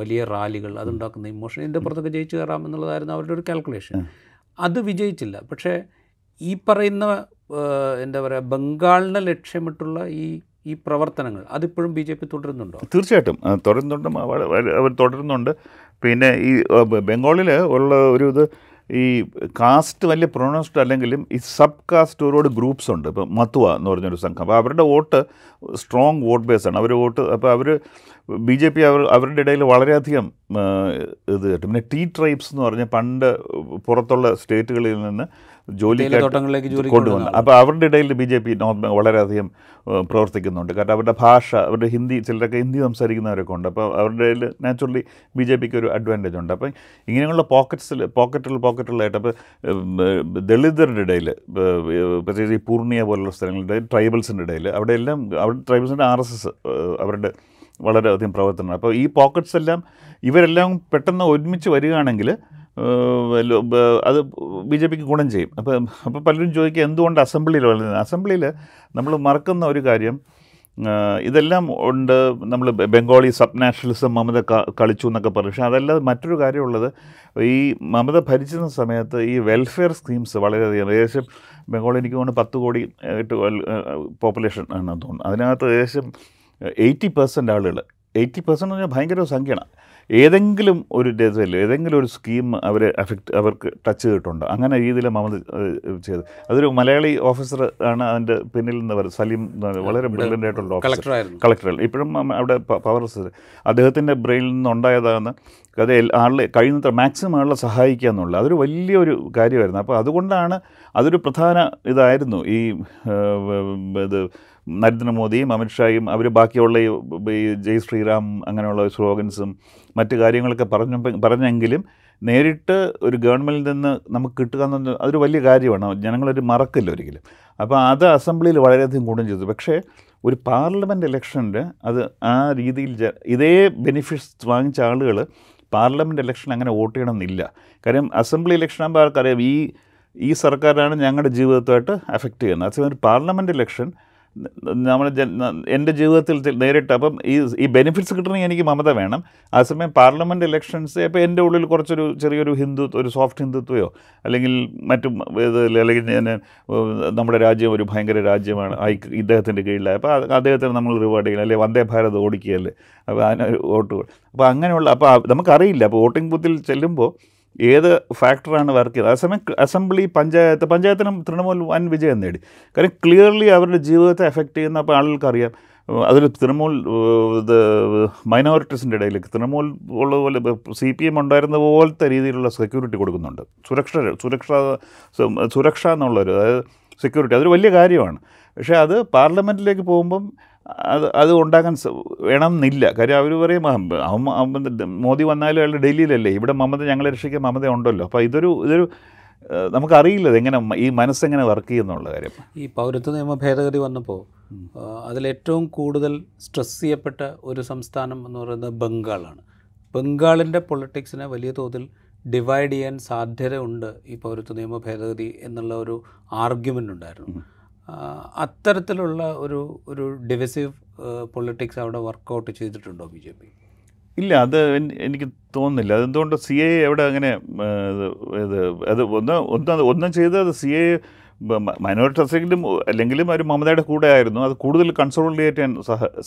വലിയ റാലികൾ, അതുണ്ടാക്കുന്ന ഇമോഷൻ, ഇതിൻ്റെ പുറത്തൊക്കെ ജയിച്ചു കയറാം എന്നുള്ളതായിരുന്നു അവരുടെ ഒരു കാൽക്കുലേഷൻ. അത് വിജയിച്ചില്ല. പക്ഷേ ഈ പറയുന്ന എന്താ പറയുക, ബംഗാളിനെ ലക്ഷ്യമിട്ടുള്ള ഈ പ്രവർത്തനങ്ങൾ അതിപ്പോഴും BJP തുടരുന്നുണ്ടോ? തീർച്ചയായിട്ടും അവർ തുടരുന്നുണ്ട്. പിന്നെ ഈ ബംഗാളിൽ ഉള്ള ഒരു ഇത് ഈ കാസ്റ്റ് വലിയ പ്രൊണൗൺസ്ഡ് അല്ലെങ്കിലും ഈ സബ് കാസ്റ്റ് ഒരുപാട് ഗ്രൂപ്പ്സ് ഉണ്ട്. ഇപ്പോൾ മത്തുവ എന്ന് പറഞ്ഞൊരു സംഘം, അപ്പോൾ അവരുടെ വോട്ട് സ്ട്രോങ് വോട്ട് ബേസാണ്. അപ്പോൾ അവർ BJP അവരുടെ ഇടയിൽ വളരെയധികം ഇത് കിട്ടും. പിന്നെ ടീ ട്രൈബ്സ് എന്ന് പറഞ്ഞാൽ പണ്ട് പുറത്തുള്ള സ്റ്റേറ്റുകളിൽ നിന്ന് ജോലിക്കായിട്ട് കൊണ്ടുവന്നു. അപ്പോൾ അവരുടെ ഇടയിൽ BJP നോർത്ത് ബംഗാൾ വളരെയധികം പ്രവർത്തിക്കുന്നുണ്ട്. കാരണം അവരുടെ ഭാഷ, അവരുടെ ഹിന്ദി, ചിലരൊക്കെ ഹിന്ദി സംസാരിക്കുന്നവരൊക്കെ ഉണ്ട്. അപ്പോൾ അവരുടെ ഇടയിൽ നാച്ചുറലി BJPക്ക് ഒരു അഡ്വാൻറ്റേജ് ഉണ്ട്. അപ്പോൾ ഇങ്ങനെയുള്ള പോക്കറ്റുകളായിട്ട് അപ്പോൾ ദളിതരുടെ ഇടയിൽ, പ്രത്യേകിച്ച് ഈ പൂർണിയ പോലുള്ള സ്ഥലങ്ങളുടെ ട്രൈബൽസിൻ്റെ ഇടയിൽ, അവിടെ ട്രൈബൽസിൻ്റെ RSS അവരുടെ വളരെയധികം പ്രവർത്തനമാണ്. അപ്പോൾ ഈ പോക്കറ്റ്സ് എല്ലാം ഇവരെല്ലാം പെട്ടെന്ന് ഒരുമിച്ച് വരികയാണെങ്കിൽ അത് BJPക്ക് ഗുണം ചെയ്യും. അപ്പോൾ പലരും ചോദിക്കുക എന്തുകൊണ്ട് അസംബ്ലിയിൽ വരുന്നത്. അസംബ്ലിയിൽ നമ്മൾ മറക്കുന്ന ഒരു കാര്യം, ഇതെല്ലാം ഉണ്ട്. നമ്മൾ ബംഗാളി സബ് നാഷണലിസം മമത കളിച്ചു എന്നൊക്കെ പറയും. പക്ഷേ അതല്ലാതെ മറ്റൊരു കാര്യമുള്ളത്, ഈ മമത ഭരിച്ചിരുന്ന സമയത്ത് ഈ വെൽഫെയർ സ്കീംസ് വളരെയധികം, ഏകദേശം ബംഗാളിൽ എനിക്ക് തോന്നുന്നു 10 കോടി ആയിട്ട് പോപ്പുലേഷൻ ആണെന്ന് തോന്നുന്നു. അതിനകത്ത് ഏകദേശം 80% ആളുകൾ, 80% എന്ന് പറഞ്ഞാൽ ഭയങ്കര സംഖ്യയാണ്, ഏതെങ്കിലും ഒരു ഡേസിൽ ഏതെങ്കിലും ഒരു സ്കീം അവർക്ക് ടച്ച് ചെയ്തിട്ടുണ്ട്. അങ്ങനെ രീതിയിൽ മമത ചെയ്ത്, അതൊരു മലയാളി ഓഫീസർ ആണ് അതിൻ്റെ പിന്നിൽ നിന്ന് പറയുന്നത്, സലീം വളരെ ബ്രില്യൻ്റ് ആയിട്ടുള്ള ഓഫീസർ, കളക്ടറായിരുന്നു, ഇപ്പോഴും അവിടെ പവർ. അദ്ദേഹത്തിൻ്റെ ബ്രെയിനിൽ നിന്നുണ്ടായതാണ് അത് ആളെ കഴിയുന്നത്ര മാക്സിമം ആളെ സഹായിക്കുക എന്നുള്ളത്. അതൊരു വലിയൊരു കാര്യമായിരുന്നു. അപ്പോൾ അതുകൊണ്ടാണ് അതൊരു പ്രധാന ഇതായിരുന്നു. ഈ നരേന്ദ്രമോദിയും അമിത് ഷായും അവർ ബാക്കിയുള്ള ഈ ജയ് ശ്രീറാം അങ്ങനെയുള്ള സ്ലോഗൻസും മറ്റു കാര്യങ്ങളൊക്കെ പറഞ്ഞെങ്കിലും നേരിട്ട് ഒരു ഗവൺമെൻറ്റിൽ നിന്ന് നമുക്ക് കിട്ടുക എന്നത് അതൊരു വലിയ കാര്യമാണ്. ജനങ്ങളൊരു മറക്കില്ല ഒരിക്കലും. അപ്പോൾ അത് അസംബ്ലിയിൽ വളരെയധികം ഗുണം ചെയ്തു. പക്ഷേ ഒരു പാർലമെൻറ്റ് ഇലക്ഷനിൽ അത് ആ രീതിയിൽ ഇതേ ബെനിഫിറ്റ്സ് വാങ്ങിച്ച ആളുകൾ പാർലമെൻറ്റ് ഇലക്ഷൻ അങ്ങനെ വോട്ട് ചെയ്യണമെന്നില്ല. കാര്യം അസംബ്ലി ഇലക്ഷൻ ആകുമ്പോൾ ആൾക്കറിയാം ഈ സർക്കാരാണ് ഞങ്ങളുടെ ജീവിതമായിട്ട് അഫക്റ്റ് ചെയ്യുന്നത്. അതേസമയം ഒരു പാർലമെൻറ്റ് ഇലക്ഷൻ നമ്മുടെ എൻ്റെ ജീവിതത്തിൽ നേരിട്ട്, അപ്പം ഈ ബെനിഫിറ്റ്സ് കിട്ടണമെങ്കിൽ എനിക്ക് മമത വേണം. അതേസമയം പാർലമെൻറ്റ് ഇലക്ഷൻസ് ഇപ്പോൾ എൻ്റെ ഉള്ളിൽ കുറച്ചൊരു ചെറിയൊരു ഹിന്ദുത്വ, ഒരു സോഫ്റ്റ് ഹിന്ദുത്വയോ അല്ലെങ്കിൽ മറ്റും അല്ലെങ്കിൽ നമ്മുടെ രാജ്യം ഒരു ഭയങ്കര രാജ്യമാണ് ഇദ്ദേഹത്തിൻ്റെ കീഴിലായി, അപ്പോൾ അദ്ദേഹത്തിന് നമ്മൾ റിവാർഡ് ചെയ്യണം, അല്ലെങ്കിൽ വന്ദേ ഭാരത് ഓടിക്കുകയല്ലേ, അപ്പോൾ അതിനൊരു വോട്ട്. അപ്പോൾ അങ്ങനെയുള്ള, അപ്പോൾ നമുക്കറിയില്ല. അപ്പോൾ വോട്ടിംഗ് ബൂത്തിൽ ചെല്ലുമ്പോൾ ഏത് ഫാക്ടറാണ് വർക്ക് ചെയ്തത്. അതേസമയം അസംബ്ലി, പഞ്ചായത്തിനും തൃണമൂൽ വൻ വിജയം നേടി. കാര്യം ക്ലിയർലി അവരുടെ ജീവിതത്തെ എഫക്റ്റ് ചെയ്യുന്ന, അപ്പോൾ ആളുകൾക്കറിയാം അതിൽ തൃണമൂൽ ഇത് മൈനോറിറ്റീസിൻ്റെ ഇടയിലേക്ക് തൃണമൂൽ ഉള്ള പോലെ CPM ഉണ്ടായിരുന്ന പോലത്തെ രീതിയിലുള്ള സെക്യൂരിറ്റി കൊടുക്കുന്നുണ്ട്. സുരക്ഷ എന്നുള്ളൊരു, അതായത് സെക്യൂരിറ്റി, അതൊരു വലിയ കാര്യമാണ്. പക്ഷേ അത് പാർലമെൻറ്റിലേക്ക് പോകുമ്പം അത് ഉണ്ടാകാൻ വേണം എന്നില്ല. കാര്യം അവർ പറയും മോദി വന്നാലും അയാൾ ഡൽഹിയിലല്ലേ, ഇവിടെ മമത ഞങ്ങളെ രക്ഷിക്കാൻ മമത ഉണ്ടല്ലോ. അപ്പോൾ ഇതൊരു നമുക്കറിയില്ല എങ്ങനെ ഈ മനസ്സെങ്ങനെ വർക്ക് ചെയ്യുന്നുള്ള കാര്യം. ഈ പൗരത്വ നിയമ ഭേദഗതി വന്നപ്പോൾ അതിലേറ്റവും കൂടുതൽ സ്ട്രെസ് ചെയ്യപ്പെട്ട ഒരു സംസ്ഥാനം എന്ന് പറയുന്നത് ബംഗാളാണ്. ബംഗാളിൻ്റെ പൊളിറ്റിക്സിനെ വലിയ തോതിൽ ഡിവൈഡ് ചെയ്യാൻ സാധ്യത ഉണ്ട് ഈ പൗരത്വ നിയമ ഭേദഗതി എന്നുള്ള ഒരു ആർഗ്യുമെൻ്റ് ഉണ്ടായിരുന്നു. അത്തരത്തിലുള്ള ഒരു ഒരു ഡിവിസീവ് പൊളിറ്റിക്സ് അവിടെ വർക്കൗട്ട് ചെയ്തിട്ടുണ്ടോ BJP? ഇല്ല, അത് എനിക്ക് തോന്നുന്നില്ല. അതെന്തുകൊണ്ട് CAA എവിടെ അങ്ങനെ അത് ഒന്നും ചെയ്ത് അത് CAA മൈനോറിറ്റീസെങ്കിലും അല്ലെങ്കിലും ഒരു മമതയുടെ കൂടെ ആയിരുന്നു, അത് കൂടുതൽ കൺസോളിഡേറ്റ് ചെയ്യാൻ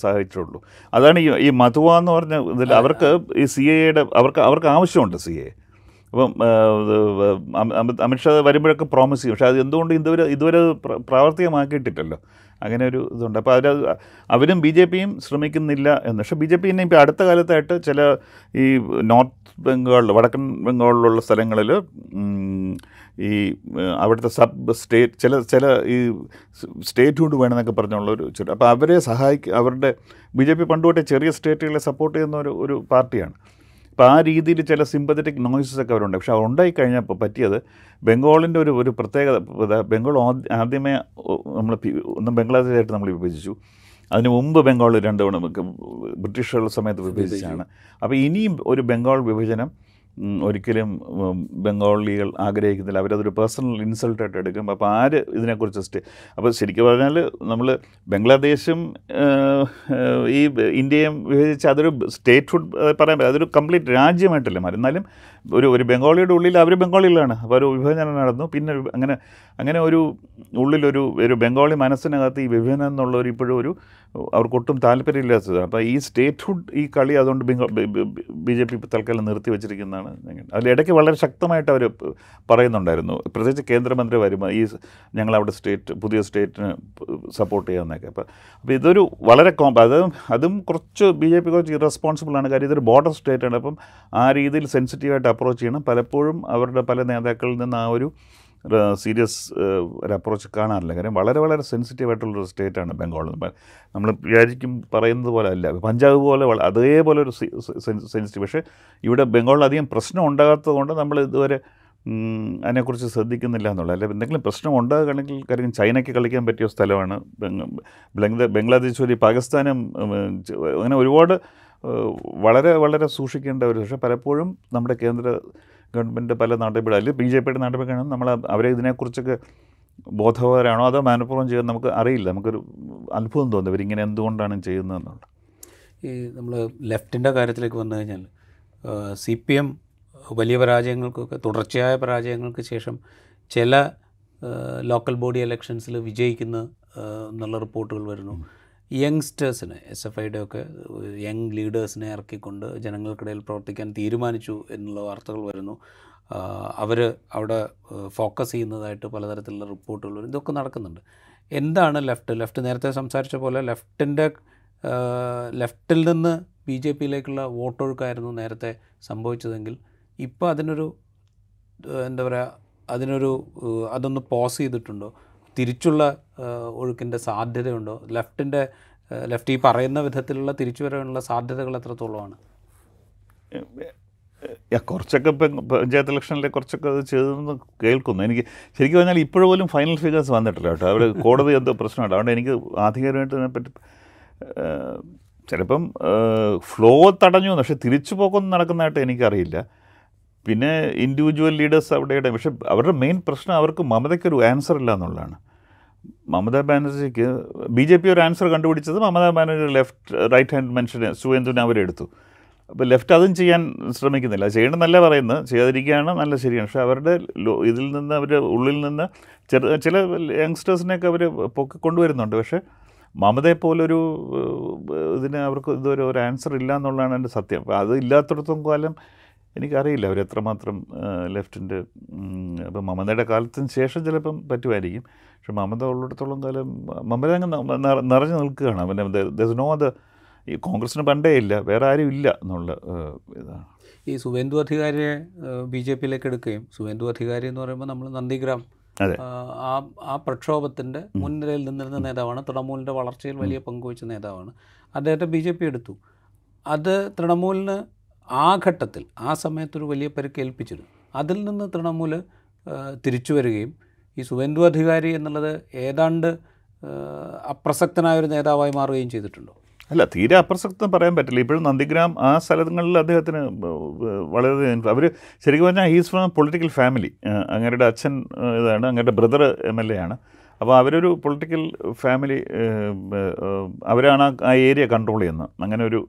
സഹായിച്ചിട്ടുള്ളൂ. അതാണ് ഈ മധുവ എന്ന് പറഞ്ഞ ഇതിൽ അവർക്ക് ഈ CAAയുടെ അവർക്ക് ആവശ്യമുണ്ട് CAA. അപ്പം അമിത് ഷാ വരുമ്പോഴൊക്കെ പ്രോമിസ് ചെയ്യും, പക്ഷേ അത് എന്തുകൊണ്ട് ഇതുവരെ പ്രാവർത്തികമാക്കിയിട്ടില്ലല്ലോ, അങ്ങനെ ഒരു ഇതുണ്ട്. അപ്പോൾ അവരും BJPയും ശ്രമിക്കുന്നില്ല എന്ന്. പക്ഷേ BJPന്നെ ഇപ്പോൾ അടുത്ത കാലത്തായിട്ട് ചില ഈ നോർത്ത് ബംഗാളിൽ, വടക്കൻ ബംഗാളിലുള്ള സ്ഥലങ്ങളിൽ ഈ അവിടുത്തെ സബ് സ്റ്റേറ്റ് ചില ഈ സ്റ്റേറ്റ് കൊണ്ട് വേണമെന്നൊക്കെ പറഞ്ഞുള്ളൊരു ചെറിയ, അപ്പോൾ അവരെ അവരുടെ BJP പണ്ടുതൊട്ടേ ചെറിയ സ്റ്റേറ്റുകളെ സപ്പോർട്ട് ചെയ്യുന്ന ഒരു പാർട്ടിയാണ്. അപ്പോൾ ആ രീതിയിൽ ചില സിമ്പത്തറ്റിക് നോയ്സസൊക്കെ അവരുണ്ട്. പക്ഷെ ഉണ്ടായി കഴിഞ്ഞപ്പോൾ പറ്റിയത് ബംഗാളിൻ്റെ ഒരു പ്രത്യേകത, ബംഗാൾ ആദ്യമേ നമ്മൾ ഒന്ന് ബംഗ്ലാദേശായിട്ട് നമ്മൾ വിഭജിച്ചു. അതിന് മുമ്പ് ബംഗാൾ 2 തവണ ബ്രിട്ടീഷുകാരുടെ സമയത്ത് വിഭജിച്ചാണ്. അപ്പോൾ ഇനിയും ഒരു ബംഗാൾ വിഭജനം ഒരിക്കലും ബംഗാളികൾ ആഗ്രഹിക്കുന്നില്ല. അവരതൊരു പേഴ്സണൽ ഇൻസൾട്ടായിട്ട് എടുക്കും. അപ്പോൾ ആര് ഇതിനെക്കുറിച്ച് അപ്പോൾ ശരിക്കും പറഞ്ഞാൽ നമ്മൾ ബംഗ്ലാദേശും ഈ ഇന്ത്യയും വിഭജിച്ച് അതൊരു സ്റ്റേറ്റ്ഹുഡ് പറയാൻ പറ്റും, അതൊരു കംപ്ലീറ്റ് രാജ്യമായിട്ടല്ല മാറി. എന്നാലും ഒരു ബംഗാളിയുടെ ഉള്ളിൽ അവർ ബംഗാളികളാണ്. അപ്പോൾ ഒരു വിഭജനം നടന്നു. പിന്നെ അങ്ങനെ ഒരു ഉള്ളിലൊരു ഒരു ബംഗാളി മനസ്സിനകത്ത് ഈ വിഭജനം എന്നുള്ളൊരു ഇപ്പോഴും ഒരു അവർക്കൊട്ടും താല്പര്യമില്ലാത്തതാണ്. അപ്പോൾ ഈ സ്റ്റേറ്റ്ഹുഡ് ഈ കളി അതുകൊണ്ട് BJP തൽക്കാലം നിർത്തി വെച്ചിരിക്കുന്ന. അതിലിടയ്ക്ക് വളരെ ശക്തമായിട്ട് അവർ പറയുന്നുണ്ടായിരുന്നു, പ്രത്യേകിച്ച് കേന്ദ്രമന്ത്രി വരുമ്പോൾ ഈ ഞങ്ങളവിടെ പുതിയ സ്റ്റേറ്റിന് സപ്പോർട്ട് ചെയ്യാമെന്നൊക്കെ. അപ്പോൾ ഇതൊരു വളരെ അതും കുറച്ച് BJP കുറച്ച് ഇറസ്പോൺസിബിളാണ്. കാര്യം ഇതൊരു ബോർഡർ സ്റ്റേറ്റാണ്. അപ്പം ആ രീതിയിൽ സെൻസിറ്റീവായിട്ട് അപ്രോച്ച് ചെയ്യണം. പലപ്പോഴും അവരുടെ പല നേതാക്കളിൽ നിന്ന് ആ ഒരു സീരിയസ് ഒരു അപ്രോച്ച് കാണാറില്ല. കാര്യം വളരെ വളരെ സെൻസിറ്റീവായിട്ടുള്ളൊരു സ്റ്റേറ്റാണ് ബംഗാൾ. നമ്മൾ വിചാരിക്കും പറയുന്നത് പോലെ അല്ല, പഞ്ചാബ് പോലെ അതേപോലെ ഒരു സെൻസിറ്റീവ്. പക്ഷേ ഇവിടെ ബംഗാളിൽ അധികം പ്രശ്നം ഉണ്ടാകാത്തത് കൊണ്ട് നമ്മൾ ഇതുവരെ അതിനെക്കുറിച്ച് ശ്രദ്ധിക്കുന്നില്ല എന്നുള്ളത്. അല്ലെങ്കിൽ എന്തെങ്കിലും പ്രശ്നം ഉണ്ടാകുകയാണെങ്കിൽ കാര്യം ചൈനയ്ക്ക് കളിക്കാൻ പറ്റിയ സ്ഥലമാണ് ബംഗ്ലാദേശ് വഴി പാകിസ്ഥാനും. അങ്ങനെ ഒരുപാട് വളരെ വളരെ സൂക്ഷിക്കേണ്ട ഒരു, പക്ഷേ പലപ്പോഴും നമ്മുടെ കേന്ദ്ര ഗവൺമെൻറ് പല നടപടികൾ അല്ലെങ്കിൽ BJPയുടെ നടപടികളാണ് നമ്മൾ അവരെ ഇതിനെക്കുറിച്ചൊക്കെ ബോധവാനാണോ അതോ മനഃപൂർവ്വം ചെയ്യാൻ നമുക്ക് അറിയില്ല. നമുക്കൊരു അത്ഭുതം തോന്നുന്നു ഇവരിങ്ങനെ എന്തുകൊണ്ടാണ് ചെയ്യുന്നതെന്നുള്ളത്. ഈ നമ്മൾ ലെഫ്റ്റിൻ്റെ കാര്യത്തിലേക്ക് വന്നു കഴിഞ്ഞാൽ CPM വലിയ പരാജയങ്ങൾക്കൊക്കെ, തുടർച്ചയായ പരാജയങ്ങൾക്ക് ശേഷം ചില ലോക്കൽ ബോഡി ഇലക്ഷൻസിൽ വിജയിക്കുന്ന എന്നുള്ള റിപ്പോർട്ടുകൾ വരുന്നു. യങ്സ്റ്റേഴ്സിനെ, SFIയുടെ ഒക്കെ യങ് ലീഡേഴ്സിനെ ഇറക്കിക്കൊണ്ട് ജനങ്ങൾക്കിടയിൽ പ്രവർത്തിക്കാൻ തീരുമാനിച്ചു എന്നുള്ള വാർത്തകൾ വരുന്നു. അവർ അവിടെ ഫോക്കസ് ചെയ്യുന്നതായിട്ട് പലതരത്തിലുള്ള റിപ്പോർട്ടുകൾ വരും. ഇതൊക്കെ നടക്കുന്നുണ്ട്. എന്താണ് ലെഫ്റ്റ് നേരത്തെ സംസാരിച്ച പോലെ ലെഫ്റ്റിൽ നിന്ന് BJPയിലേക്കുള്ള വോട്ടൊഴുക്കായിരുന്നു നേരത്തെ സംഭവിച്ചതെങ്കിൽ ഇപ്പോൾ അതിനൊരു എന്താ പറയുക, അതൊന്ന് പോസ് ചെയ്തിട്ടുണ്ടോ? തിരിച്ചുള്ള ഒഴുക്കിൻ്റെ സാധ്യതയുണ്ടോ? ലെഫ്റ്റ് ഈ പറയുന്ന വിധത്തിലുള്ള തിരിച്ചു വരാനുള്ള സാധ്യതകൾ എത്രത്തോളമാണ്? കുറച്ചൊക്കെ പഞ്ചായത്ത് ഇലക്ഷനിലെ കുറച്ചൊക്കെ അത് ചെയ്തെന്ന് കേൾക്കുന്നു. എനിക്ക് ശരിക്കും പറഞ്ഞാൽ ഇപ്പോഴും ഫൈനൽ ഫിഗേഴ്സ് വന്നിട്ടില്ല കേട്ടോ. അവിടെ കോടതി എന്തോ പ്രശ്നമുണ്ട്. അതുകൊണ്ട് എനിക്ക് ആധികാരികമായിട്ട് അതിനെപ്പറ്റി ചിലപ്പം ഫ്ലോ തടഞ്ഞു, പക്ഷേ തിരിച്ചു പോക്കൊന്നും നടക്കുന്നതായിട്ട് എനിക്കറിയില്ല. പിന്നെ ഇൻഡിവിജ്വൽ ലീഡേഴ്സ് അവിടെ, പക്ഷെ അവരുടെ മെയിൻ പ്രശ്നം അവർക്ക് മമതയ്ക്കൊരു ആൻസർ ഇല്ല എന്നുള്ളതാണ്. മമതാ ബാനർജിക്ക് BJP ഒരു ആൻസർ കണ്ടുപിടിച്ചത് മമതാ ബാനർജി റൈറ്റ് ഹാൻഡ് മനുഷ്യനെ സുവേന്ദുവിനെ അവരെടുത്തു. അപ്പോൾ ലെഫ്റ്റ് അതും ചെയ്യാൻ ശ്രമിക്കുന്നില്ല. ചെയ്യണം എന്നല്ല പറയുന്നത്, ചെയ്യാതിരിക്കുകയാണ് നല്ല ശരിയാണ്. പക്ഷേ അവരുടെ ഇതിൽ നിന്ന് അവരുടെ ഉള്ളിൽ നിന്ന് ചില യങ്സ്റ്റേഴ്സിനെയൊക്കെ അവർ പൊക്കിക്കൊണ്ടുവരുന്നുണ്ട്. പക്ഷേ മമതയെപ്പോലൊരു ഇതിന് അവർക്ക് ഇതുവരെ ഒരു ആൻസർ ഇല്ല എന്നുള്ളതാണ് എൻ്റെ സത്യം. അപ്പോൾ അത് ഇല്ലാത്തടത്തോളം കാലം എനിക്കറിയില്ല അവർ എത്രമാത്രം ലെഫ്റ്റിൻ്റെ, ഇപ്പം മമതയുടെ കാലത്തിന് ശേഷം ചിലപ്പം പറ്റുമായിരിക്കും. പക്ഷെ മമത ഉള്ളിടത്തോളം കാലം മമത അങ്ങ് നിറഞ്ഞു നിൽക്കുകയാണ്. പിന്നെ ദസ് നോ അത് ഈ കോൺഗ്രസിന് പണ്ടേ ഇല്ല, വേറെ ആരും ഇല്ല എന്നുള്ള ഇതാണ്. ഈ സുവേന്ദു അധികാരിയെ ബി ജെ പിയിലേക്ക് എടുക്കുകയും, സുവേന്ദു അധികാരി എന്ന് പറയുമ്പോൾ നമ്മൾ നന്ദിഗ്രാം ആ പ്രക്ഷോഭത്തിൻ്റെ മുൻനിരയിൽ നിന്നിരുന്ന നേതാവാണ്, തൃണമൂലിൻ്റെ വളർച്ചയിൽ വലിയ പങ്കുവച്ച നേതാവാണ്. അദ്ദേഹത്തെ ബി ജെ പി എടുത്തു. അത് തൃണമൂലിന് ആ ഘട്ടത്തിൽ ആ സമയത്തൊരു വലിയ പരിക്കേൽപ്പിച്ചിരുന്നു. അതിൽ നിന്ന് തൃണമൂൽ തിരിച്ചു വരികയും ഈ സുവേന്ദു അധികാരി എന്നുള്ളത് ഏതാണ്ട് അപ്രസക്തനായൊരു നേതാവായി മാറുകയും ചെയ്തിട്ടുണ്ടോ? അല്ല, തീരെ അപ്രസക്തം പറയാൻ പറ്റില്ല. ഇപ്പോഴും നന്ദിഗ്രാം ആ സ്ഥലങ്ങളിൽ അദ്ദേഹത്തിന് വളരെ, അവർ ശരിക്കും പറഞ്ഞാൽ ഹീസ് ഫ്രം പൊളിറ്റിക്കൽ ഫാമിലി. അങ്ങേരുടെ അച്ഛൻ ഇതാണ്, അങ്ങേരുടെ ബ്രദർ MLA ആണ്. അപ്പോൾ അവരൊരു പൊളിറ്റിക്കൽ ഫാമിലി, അവരാണ് ആ ഏരിയ കൺട്രോൾ ചെയ്യുന്നത്. അങ്ങനെ ഒരു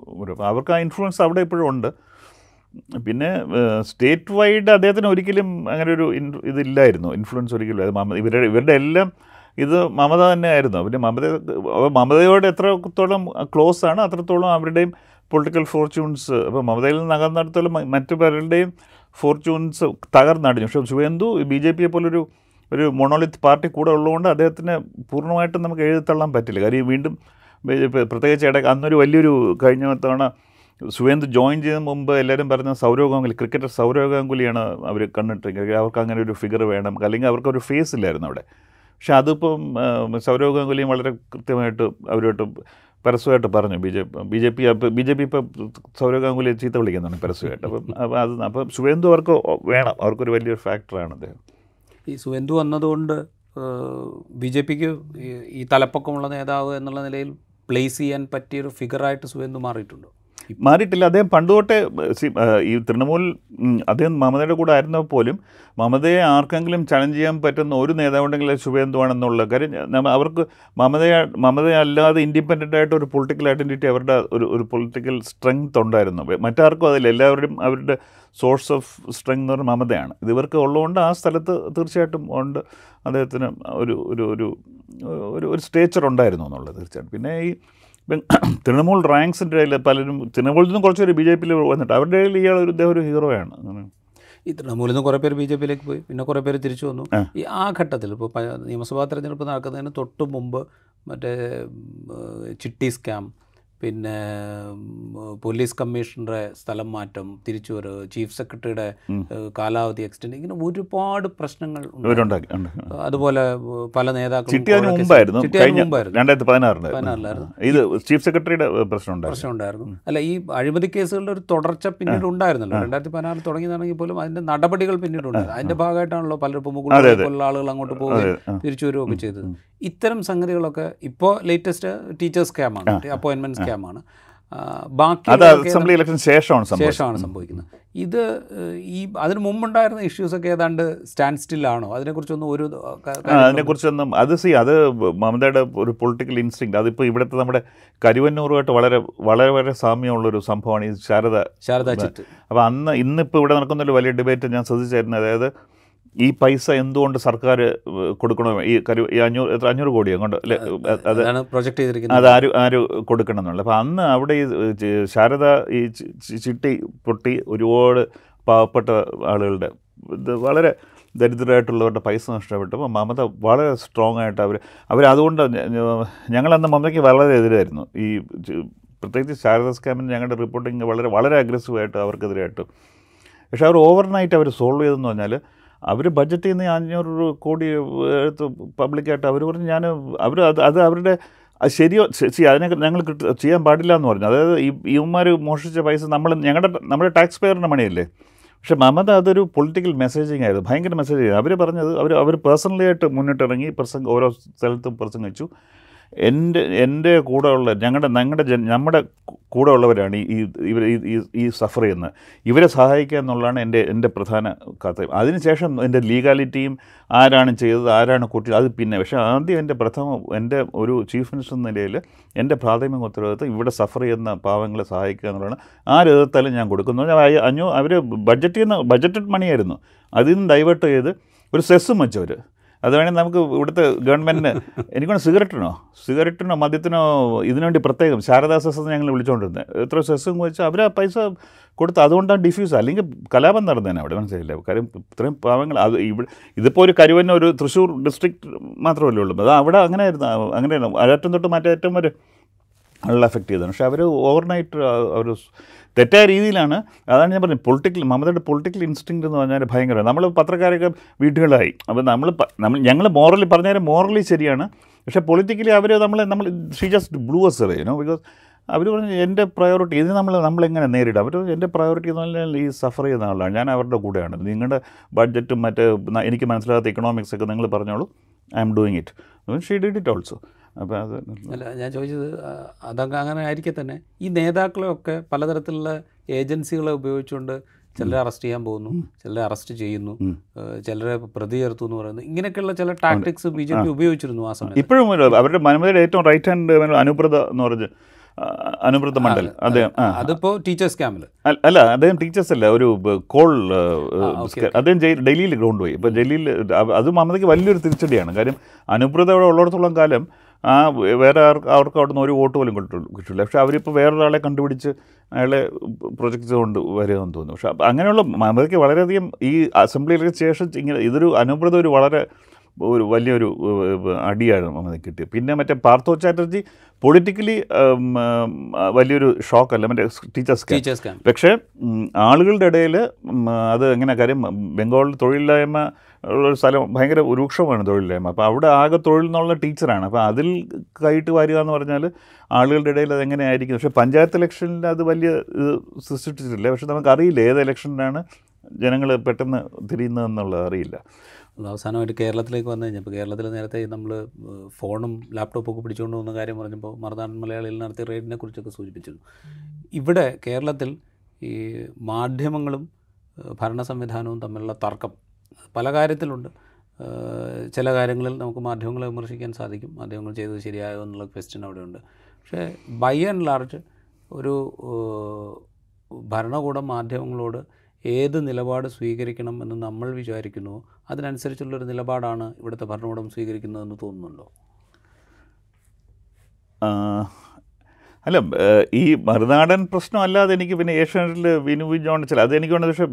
അവർക്ക് ആ ഇൻഫ്ലുവൻസ് അവിടെ ഇപ്പോഴും ഉണ്ട്. പിന്നെ സ്റ്റേറ്റ് വൈഡ് അദ്ദേഹത്തിന് ഒരിക്കലും അങ്ങനെ ഒരു ഇതില്ലായിരുന്നു, ഇൻഫ്ലുവൻസ് ഒരിക്കലും. ഇവരുടെ എല്ലാം ഇത് മമത തന്നെ ആയിരുന്നു. പിന്നെ മമതയോട് എത്രത്തോളം ക്ലോസ് ആണ് അത്രത്തോളം അവരുടെയും പൊളിറ്റിക്കൽ ഫോർച്യൂൺസ്. അപ്പോൾ മമതയിൽ നിന്ന് അകന്നിടത്തോളം മറ്റു പലരുടെയും ഫോർച്യൂൺസ് തകർന്നടിഞ്ഞു. പക്ഷേ സുവേന്ദു ബി ജെ പിയെ പോലൊരു ഒരു മൊണോളിത്ത് പാർട്ടി കൂടെ ഉള്ളതുകൊണ്ട് അദ്ദേഹത്തിന് പൂർണ്ണമായിട്ടും നമുക്ക് എഴുതിത്തള്ളാൻ പറ്റില്ല. കാര്യം വീണ്ടും പ്രത്യേകിച്ച് ഇടയ്ക്ക് അന്നൊരു വലിയൊരു കഴിഞ്ഞ തവണ സുവേന്ദു ജോയിൻ ചെയ്യുന്ന മുമ്പ് എല്ലാവരും പറഞ്ഞ സൗരവ് ഗാംഗുലി, ക്രിക്കറ്റർ സൗരവ് ഗാംഗുലിയാണ് അവർ കണ്ടിട്ടുണ്ടെങ്കിൽ. അവർക്ക് അങ്ങനെ ഒരു ഫിഗർ വേണം, അല്ലെങ്കിൽ അവർക്കൊരു ഫേസ് ഇല്ലായിരുന്നു അവിടെ. പക്ഷെ അതിപ്പം സൗരവ് ഗാംഗുലിയും വളരെ കൃത്യമായിട്ട് അവരുമായിട്ട് പരസ്യമായിട്ട് പറഞ്ഞു. ബി ജെ പി ഇപ്പം സൗരവ് ഗാംഗുലി ചീത്ത വിളിക്കുന്നതാണ് പരസ്യമായിട്ട്. അപ്പം സുവേന്ദു അവർക്ക് വേണം, അവർക്കൊരു വലിയൊരു ഫാക്ടറാണ് അദ്ദേഹം. ഈ സുവേന്ദു വന്നതുകൊണ്ട് ബി ജെ പിക്ക് ഈ തലപ്പക്കമുള്ള നേതാവ് എന്നുള്ള നിലയിൽ പ്ലേസ് ചെയ്യാൻ പറ്റിയൊരു ഫിഗറായിട്ട് സുവേന്ദു മാറിയിട്ടുണ്ടോ? മാറിയിട്ടില്ല. അദ്ദേഹം പണ്ടുതൊട്ടേ ഈ തൃണമൂൽ, അദ്ദേഹം മമതയുടെ കൂടെ ആയിരുന്നപ്പോൾ പോലും മമതയെ ആർക്കെങ്കിലും ചലഞ്ച് ചെയ്യാൻ പറ്റുന്ന ഒരു നേതാവുണ്ടെങ്കിൽ അത് സുവേന്ദു ആണെന്നുള്ള കാര്യം. അവർക്ക് മമതയല്ലാതെ ഇൻഡിപെൻഡൻ്റായിട്ട് ഒരു പൊളിറ്റിക്കൽ ഐഡൻറ്റിറ്റി, അവരുടെ ഒരു പൊളിറ്റിക്കൽ സ്ട്രെങ്ത് ഉണ്ടായിരുന്നു. മറ്റാർക്കും അതില്ല. എല്ലാവരും അവരുടെ സോഴ്സ് ഓഫ് സ്ട്രെങ്ത് എന്ന് പറഞ്ഞാൽ മമതയാണ്. ഇത് ഇവർക്ക് ഉള്ളതുകൊണ്ട് ആ സ്ഥലത്ത് തീർച്ചയായിട്ടും ഉണ്ട് അദ്ദേഹത്തിന് ഒരു ഒരു ഒരു സ്റ്റേച്ചർ ഉണ്ടായിരുന്നു എന്നുള്ളത് തീർച്ചയായിട്ടും. പിന്നെ ഈ തൃണമൂൽ റാങ്ക്സിൻ്റെ ഇടയിൽ പലരും തൃണമൂലിൽ നിന്നും കുറച്ച് പേര് ബി ജെ പിയിൽ വന്നിട്ട് അവരുടെ ഇടയിൽ ഇയാൾ ഒരു ഇദ്ദേഹം ഒരു ഹീറോയാണ്. ഈ തൃണമൂലിൽ നിന്ന് കുറേ പേര് ബി ജെ പിയിലേക്ക് പോയി, പിന്നെ കുറേ പേര് തിരിച്ചു വന്നു. ഈ ആ ഘട്ടത്തിൽ ഇപ്പോൾ നിയമസഭാ തെരഞ്ഞെടുപ്പ് നടക്കുന്നതിന് തൊട്ട് മുമ്പ് മറ്റേ ചിട്ടി സ്കാം, പിന്നെ പോലീസ് കമ്മീഷണറുടെ സ്ഥലം മാറ്റം, തിരിച്ചു വരവ്, ചീഫ് സെക്രട്ടറിയുടെ കാലാവധി എക്സ്റ്റെൻഡ്, ഇങ്ങനെ ഒരുപാട് പ്രശ്നങ്ങൾ ഉണ്ടാക്കി. അതുപോലെ പല നേതാക്കളും പ്രശ്നമുണ്ടായിരുന്നു. അല്ല, ഈ അഴിമതി കേസുകളുടെ ഒരു തുടർച്ച പിന്നീട് ഉണ്ടായിരുന്നല്ലോ. 2016 തുടങ്ങിയതാണെങ്കിൽ പോലും അതിന്റെ നടപടികൾ പിന്നീട് ഉണ്ടായിരുന്നു. അതിന്റെ ഭാഗമായിട്ടാണല്ലോ പലരും പോലുള്ള ആളുകൾ അങ്ങോട്ട് പോവുകയും തിരിച്ചു വരികയൊക്കെ ചെയ്തത്. ഇത്തരം സംഗതികളൊക്കെ ഇപ്പോൾ ലേറ്റസ്റ്റ് ടീച്ചേഴ്സ് സ്കാമാണ്, അപ്പോയിൻമെന്റ് സ്കാമാണ്. ബാക്കി അസംബ്ലി ഇലക്ഷൻ ശേഷമാണ് സംഭവിക്കുന്നത്. ഇത് ഈ അതിന് മുമ്പുണ്ടായിരുന്ന ഇഷ്യൂസൊക്കെ ഏതാണ്ട് സ്റ്റാൻഡ് സ്റ്റില്ലാണോ? അതിനെക്കുറിച്ചൊന്നും ഒരു അതിനെക്കുറിച്ചൊന്നും അത് മമതയുടെ ഒരു പൊളിറ്റിക്കൽ ഇൻസ്റ്റിങ്. അതിപ്പോൾ ഇവിടുത്തെ നമ്മുടെ കരുവന്നൂറുമായിട്ട് വളരെ വളരെ വളരെ സാമ്യമുള്ളൊരു സംഭവമാണ് ഈ ശാരദാ ചിറ്റ്. അപ്പോൾ ഇന്നിപ്പോൾ ഇവിടെ നടക്കുന്നൊരു വലിയ ഡിബേറ്റ് ഞാൻ ശ്രദ്ധിച്ചായിരുന്നു. അതായത് ഈ പൈസ എന്തുകൊണ്ട് സർക്കാർ കൊടുക്കണം, ഈ അഞ്ഞൂറ് കോടി അങ്ങോട്ട് അല്ലേ അതാണ് പ്രൊജക്റ്റ് ചെയ്തിരിക്കുന്നത്, അത് ആര് കൊടുക്കണം എന്നുള്ളത്. അപ്പോൾ അന്ന് അവിടെ ഈ ശാരദ ഈ ചിട്ടി പൊട്ടി ഒരുപാട് പാവപ്പെട്ട ആളുകളുടെ, ഇത് വളരെ ദരിദ്രരായിട്ടുള്ളവരുടെ പൈസ നഷ്ടപ്പെട്ടപ്പോൾ മമത വളരെ സ്ട്രോങ് ആയിട്ട് അവരതുകൊണ്ട് ഞങ്ങളന്ന് മമതയ്ക്ക് വളരെ എതിരായിരുന്നു. ഈ പ്രത്യേകിച്ച് ശാരദ സ്കാമിന് ഞങ്ങളുടെ റിപ്പോർട്ടിങ് വളരെ വളരെ അഗ്രസീവായിട്ട് അവർക്കെതിരായിട്ട്. പക്ഷേ അവർ ഓവർനൈറ്റ് അവർ സോൾവ് ചെയ്തെന്ന് പറഞ്ഞാൽ അവർ ബഡ്ജറ്റിൽ നിന്ന് 500 കോടി എടുത്ത് പബ്ലിക്കായിട്ട് അവർ പറഞ്ഞ് ഞാൻ അത് അവരുടെ ശരിയോ അതിനെ ഞങ്ങൾ ചെയ്യാൻ പാടില്ല എന്ന് പറഞ്ഞു. അതായത് ഇവന്മാർ മോഷ്ടിച്ച പൈസ നമ്മുടെ ടാക്സ് പേയറിൻ്റെ മണിയല്ലേ. പക്ഷേ മമത അതൊരു പൊളിറ്റിക്കൽ മെസ്സേജിങ് ആയിരുന്നു, ഭയങ്കര മെസ്സേജ് ആയിരുന്നു. അവർ പറഞ്ഞത് അവർ പേഴ്സണലി ആയിട്ട് മുന്നിട്ടിറങ്ങി ഓരോ സ്ഥലത്തും പ്രസംഗിച്ചു. എൻ്റെ കൂടെ ഉള്ള നമ്മുടെ കൂടെ ഉള്ളവരാണ് ഈ സഫർ ചെയ്യുന്നത്, ഇവരെ സഹായിക്കുക എന്നുള്ളതാണ് എൻ്റെ പ്രധാന കർത്തവ്യം. അതിനുശേഷം എൻ്റെ ലീഗാലിറ്റിയും ആരാണ് ചെയ്തത് ആരാണ് കുറ്റം അത് പിന്നെ. പക്ഷേ ആദ്യം എൻ്റെ ഒരു ചീഫ് മിനിസ്റ്റർ എന്ന നിലയിൽ എൻ്റെ പ്രാഥമിക ഉത്തരവാദിത്വം ഇവിടെ സഫർ ചെയ്യുന്ന പാവങ്ങളെ സഹായിക്കുക എന്നുള്ളതാണ്. ആരെത്താലും ഞാൻ കൊടുക്കുന്നു. അവർ ബഡ്ജറ്റ് ചെയ്യുന്ന ബഡ്ജറ്റഡ് മണിയായിരുന്നു, അതിൽ നിന്ന് ഡൈവേർട്ട് ചെയ്ത് ഒരു സെസ്സും വെച്ചവർ അതുവേണമെങ്കിൽ നമുക്ക് ഇവിടുത്തെ ഗവൺമെൻറ്റിന് എനിക്കാണ് സിഗരറ്റിനോ മദ്യത്തിനോ ഇതിനുവേണ്ടി പ്രത്യേകം ശാരദാ സെസ്സെന്ന് ഞങ്ങൾ വിളിച്ചുകൊണ്ടിരുന്നത്. എത്ര സെസ്സും വെച്ചാൽ അവർ ആ പൈസ കൊടുത്ത് അതുകൊണ്ടാണ് ഡിഫ്യൂസ്, അല്ലെങ്കിൽ കലാപം നടന്നേനെ അവിടെ, മനസ്സിലായില്ല. കാര്യം ഇത്രയും പാവങ്ങൾ. അത് ഇവിടെ ഇതിപ്പോൾ ഒരു കരുവന്ന ഒരു തൃശ്ശൂർ ഡിസ്ട്രിക്റ്റ് മാത്രമല്ലേ ഉള്ളൂ, അത് അവിടെ അങ്ങനെയായിരുന്നു, അങ്ങനെയായിരുന്നു. അരറ്റം തൊട്ട് മറ്റേറ്റം വരെ ആളുകൾ അഫക്റ്റ് ചെയ്തതാണ്. പക്ഷേ അവർ ഓവർനൈറ്റ് ഒരു തെറ്റായ രീതിയിലാണ്. അതാണ് ഞാൻ പറഞ്ഞത്, മമതയുടെ പൊളിറ്റിക്കൽ ഇൻസ്റ്റിങ്ക്റ്റ് എന്ന് പറഞ്ഞാൽ ഭയങ്കരമാണ്. നമ്മൾ പത്രക്കാരൊക്കെ വീട്ടുകളായി, അപ്പോൾ ഞങ്ങൾ മോറലി പറഞ്ഞാലും മോറലി ശരിയാണ്, പക്ഷേ പൊളിറ്റിക്കലി അവർ നമ്മൾ ഷീ ജസ്റ്റ് ബ്ലൂ അസ് ചെയ്യുന്നു. ബിക്കോസ് അവർ പറഞ്ഞു എൻ്റെ പ്രയോറിറ്റി ഇത് നമ്മളെങ്ങനെ നേരിടും. അവർ എൻ്റെ പ്രയോറിറ്റി എന്ന് പറഞ്ഞാൽ ഈ സഫർ ചെയ്യുന്ന ആളാണ്, ഞാൻ അവരുടെ കൂടെയാണ്. നിങ്ങളുടെ ബഡ്ജറ്റും മറ്റേ എനിക്ക് മനസ്സിലാകാത്ത ഇക്കണോമിക്സൊക്കെ നിങ്ങൾ പറഞ്ഞോളൂ, I am doing it, she did it also. അപ്പോൾ അത് അല്ല ഞാൻ ചോദിച്ചത്, അതൊക്കെ അങ്ങനെ ആയിരിക്കെ തന്നെ ഈ നേതാക്കളെയൊക്കെ പലതരത്തിലുള്ള ഏജൻസികളെ ഉപയോഗിച്ചുകൊണ്ട് ചിലരെ അറസ്റ്റ് ചെയ്യാൻ പോകുന്നു, ചിലരെ അറസ്റ്റ് ചെയ്യുന്നു, ചിലരെ പ്രതി ചേർത്തു എന്ന് പറയുന്നു, ഇങ്ങനെയൊക്കെയുള്ള ചില ടാക്ടിക്സ് ബി ജെ പി ഉപയോഗിച്ചിരുന്നു ആ സമയത്ത്. ഇപ്പോഴും അവരുടെ മനമതയുടെ ഏറ്റവും റൈറ്റ് ഹാൻഡ് അനുപ്രത എന്ന് പറഞ്ഞ് അനുപ്രത മണ്ഡൽ, അദ്ദേഹം അതിപ്പോൾ ടീച്ചേഴ്സ് ക്യാമ്പിൽ അല്ല, അദ്ദേഹം ടീച്ചേഴ്സ് അല്ല ഒരു കോൾ, അദ്ദേഹം ഡൽഹിയിൽ ഗ്രൗണ്ട് പോയി. ഇപ്പോൾ ഡൽഹിയിൽ അത് മമതയ്ക്ക് വലിയൊരു തിരിച്ചടിയാണ്. കാര്യം അനുപ്രത അവിടെ ഉള്ളിടത്തോളം കാലം ആ വേറെ അവർക്ക് അവിടെ നിന്ന് ഒരു വോട്ട് പോലും കിട്ടില്ല. പക്ഷേ അവരിപ്പോൾ വേറൊരാളെ കണ്ടുപിടിച്ച് അയാളെ പ്രൊജക്റ്റ് കൊണ്ട് വരികയെന്ന് തോന്നുന്നു. പക്ഷേ അങ്ങനെയുള്ള മമതയ്ക്ക് വളരെയധികം ഈ അസംബ്ലിയിലെ ശേഷം ഇങ്ങനെ ഇതൊരു അനുപ്രത ഒരു വളരെ ഒരു വലിയൊരു അടിയാണ് മമതയ്ക്ക് കിട്ടിയത്. പിന്നെ മറ്റേ പാർത്ഥോ ചാറ്റർജി പൊളിറ്റിക്കലി വലിയൊരു ഷോക്കല്ല മറ്റേ ടീച്ചേഴ്സ്. പക്ഷേ ആളുകളുടെ ഇടയിൽ അത് എങ്ങനെ, കാര്യം ബംഗാളിൽ തൊഴിലില്ലായ്മ ഉള്ളൊരു സ്ഥലം, ഭയങ്കര രൂക്ഷമാണ് തൊഴിലില്ലായ്മ. അപ്പോൾ അവിടെ ആകെ തൊഴിൽ എന്നുള്ള ടീച്ചറാണ്. അപ്പോൾ അതിൽ കൈയിട്ട് വരിക എന്ന് പറഞ്ഞാൽ ആളുകളുടെ ഇടയിൽ അതെങ്ങനെയായിരിക്കും. പക്ഷേ പഞ്ചായത്ത് ഇലക്ഷനിൽ അത് വലിയ ഇത് സൃഷ്ടിച്ചിട്ടില്ല. പക്ഷെ നമുക്കറിയില്ല ഏത് ഇലക്ഷനിലാണ് ജനങ്ങൾ പെട്ടെന്ന് തിരിയുന്നതെന്നുള്ളത് അറിയില്ല. അവസാനമായിട്ട് കേരളത്തിലേക്ക് വന്നു കഴിഞ്ഞപ്പോൾ, കേരളത്തിൽ നേരത്തെ നമ്മൾ ഫോണും ലാപ്ടോപ്പൊക്കെ പിടിച്ചുകൊണ്ട് പോകുന്ന കാര്യം പറഞ്ഞപ്പോൾ മറുനാടൻ മലയാളിയിൽ നടത്തിയ റെയ്ഡിനെ കുറിച്ചൊക്കെ സൂചിപ്പിച്ചിരുന്നു. ഇവിടെ കേരളത്തിൽ ഈ മാധ്യമങ്ങളും ഭരണ സംവിധാനവും തമ്മിലുള്ള തർക്കം പല കാര്യത്തിലുണ്ട്. ചില കാര്യങ്ങളിൽ നമുക്ക് മാധ്യമങ്ങളെ വിമർശിക്കാൻ സാധിക്കും, മാധ്യമങ്ങൾ ചെയ്തത് ശരിയായോ എന്നുള്ള ക്വസ്റ്റ്യൻ അവിടെയുണ്ട്. പക്ഷേ ബൈ ആൻഡ് ലാർജ് ഒരു ഭരണകൂടം മാധ്യമങ്ങളോട് ഏത് നിലപാട് സ്വീകരിക്കണം എന്ന് നമ്മൾ വിചാരിക്കുന്നുവോ അതിനനുസരിച്ചുള്ളൊരു നിലപാടാണ് ഇവിടുത്തെ ഭരണകൂടം സ്വീകരിക്കുന്നതെന്ന് തോന്നുന്നുണ്ടോ? അല്ല, ഈ മറുനാടൻ പ്രശ്നം അല്ലാതെ എനിക്ക് പിന്നെ ഏഷ്യാനെറ്റിൽ വിനു ജോൺ ചില അത് എനിക്ക് വേണ്ടത്. പക്ഷേ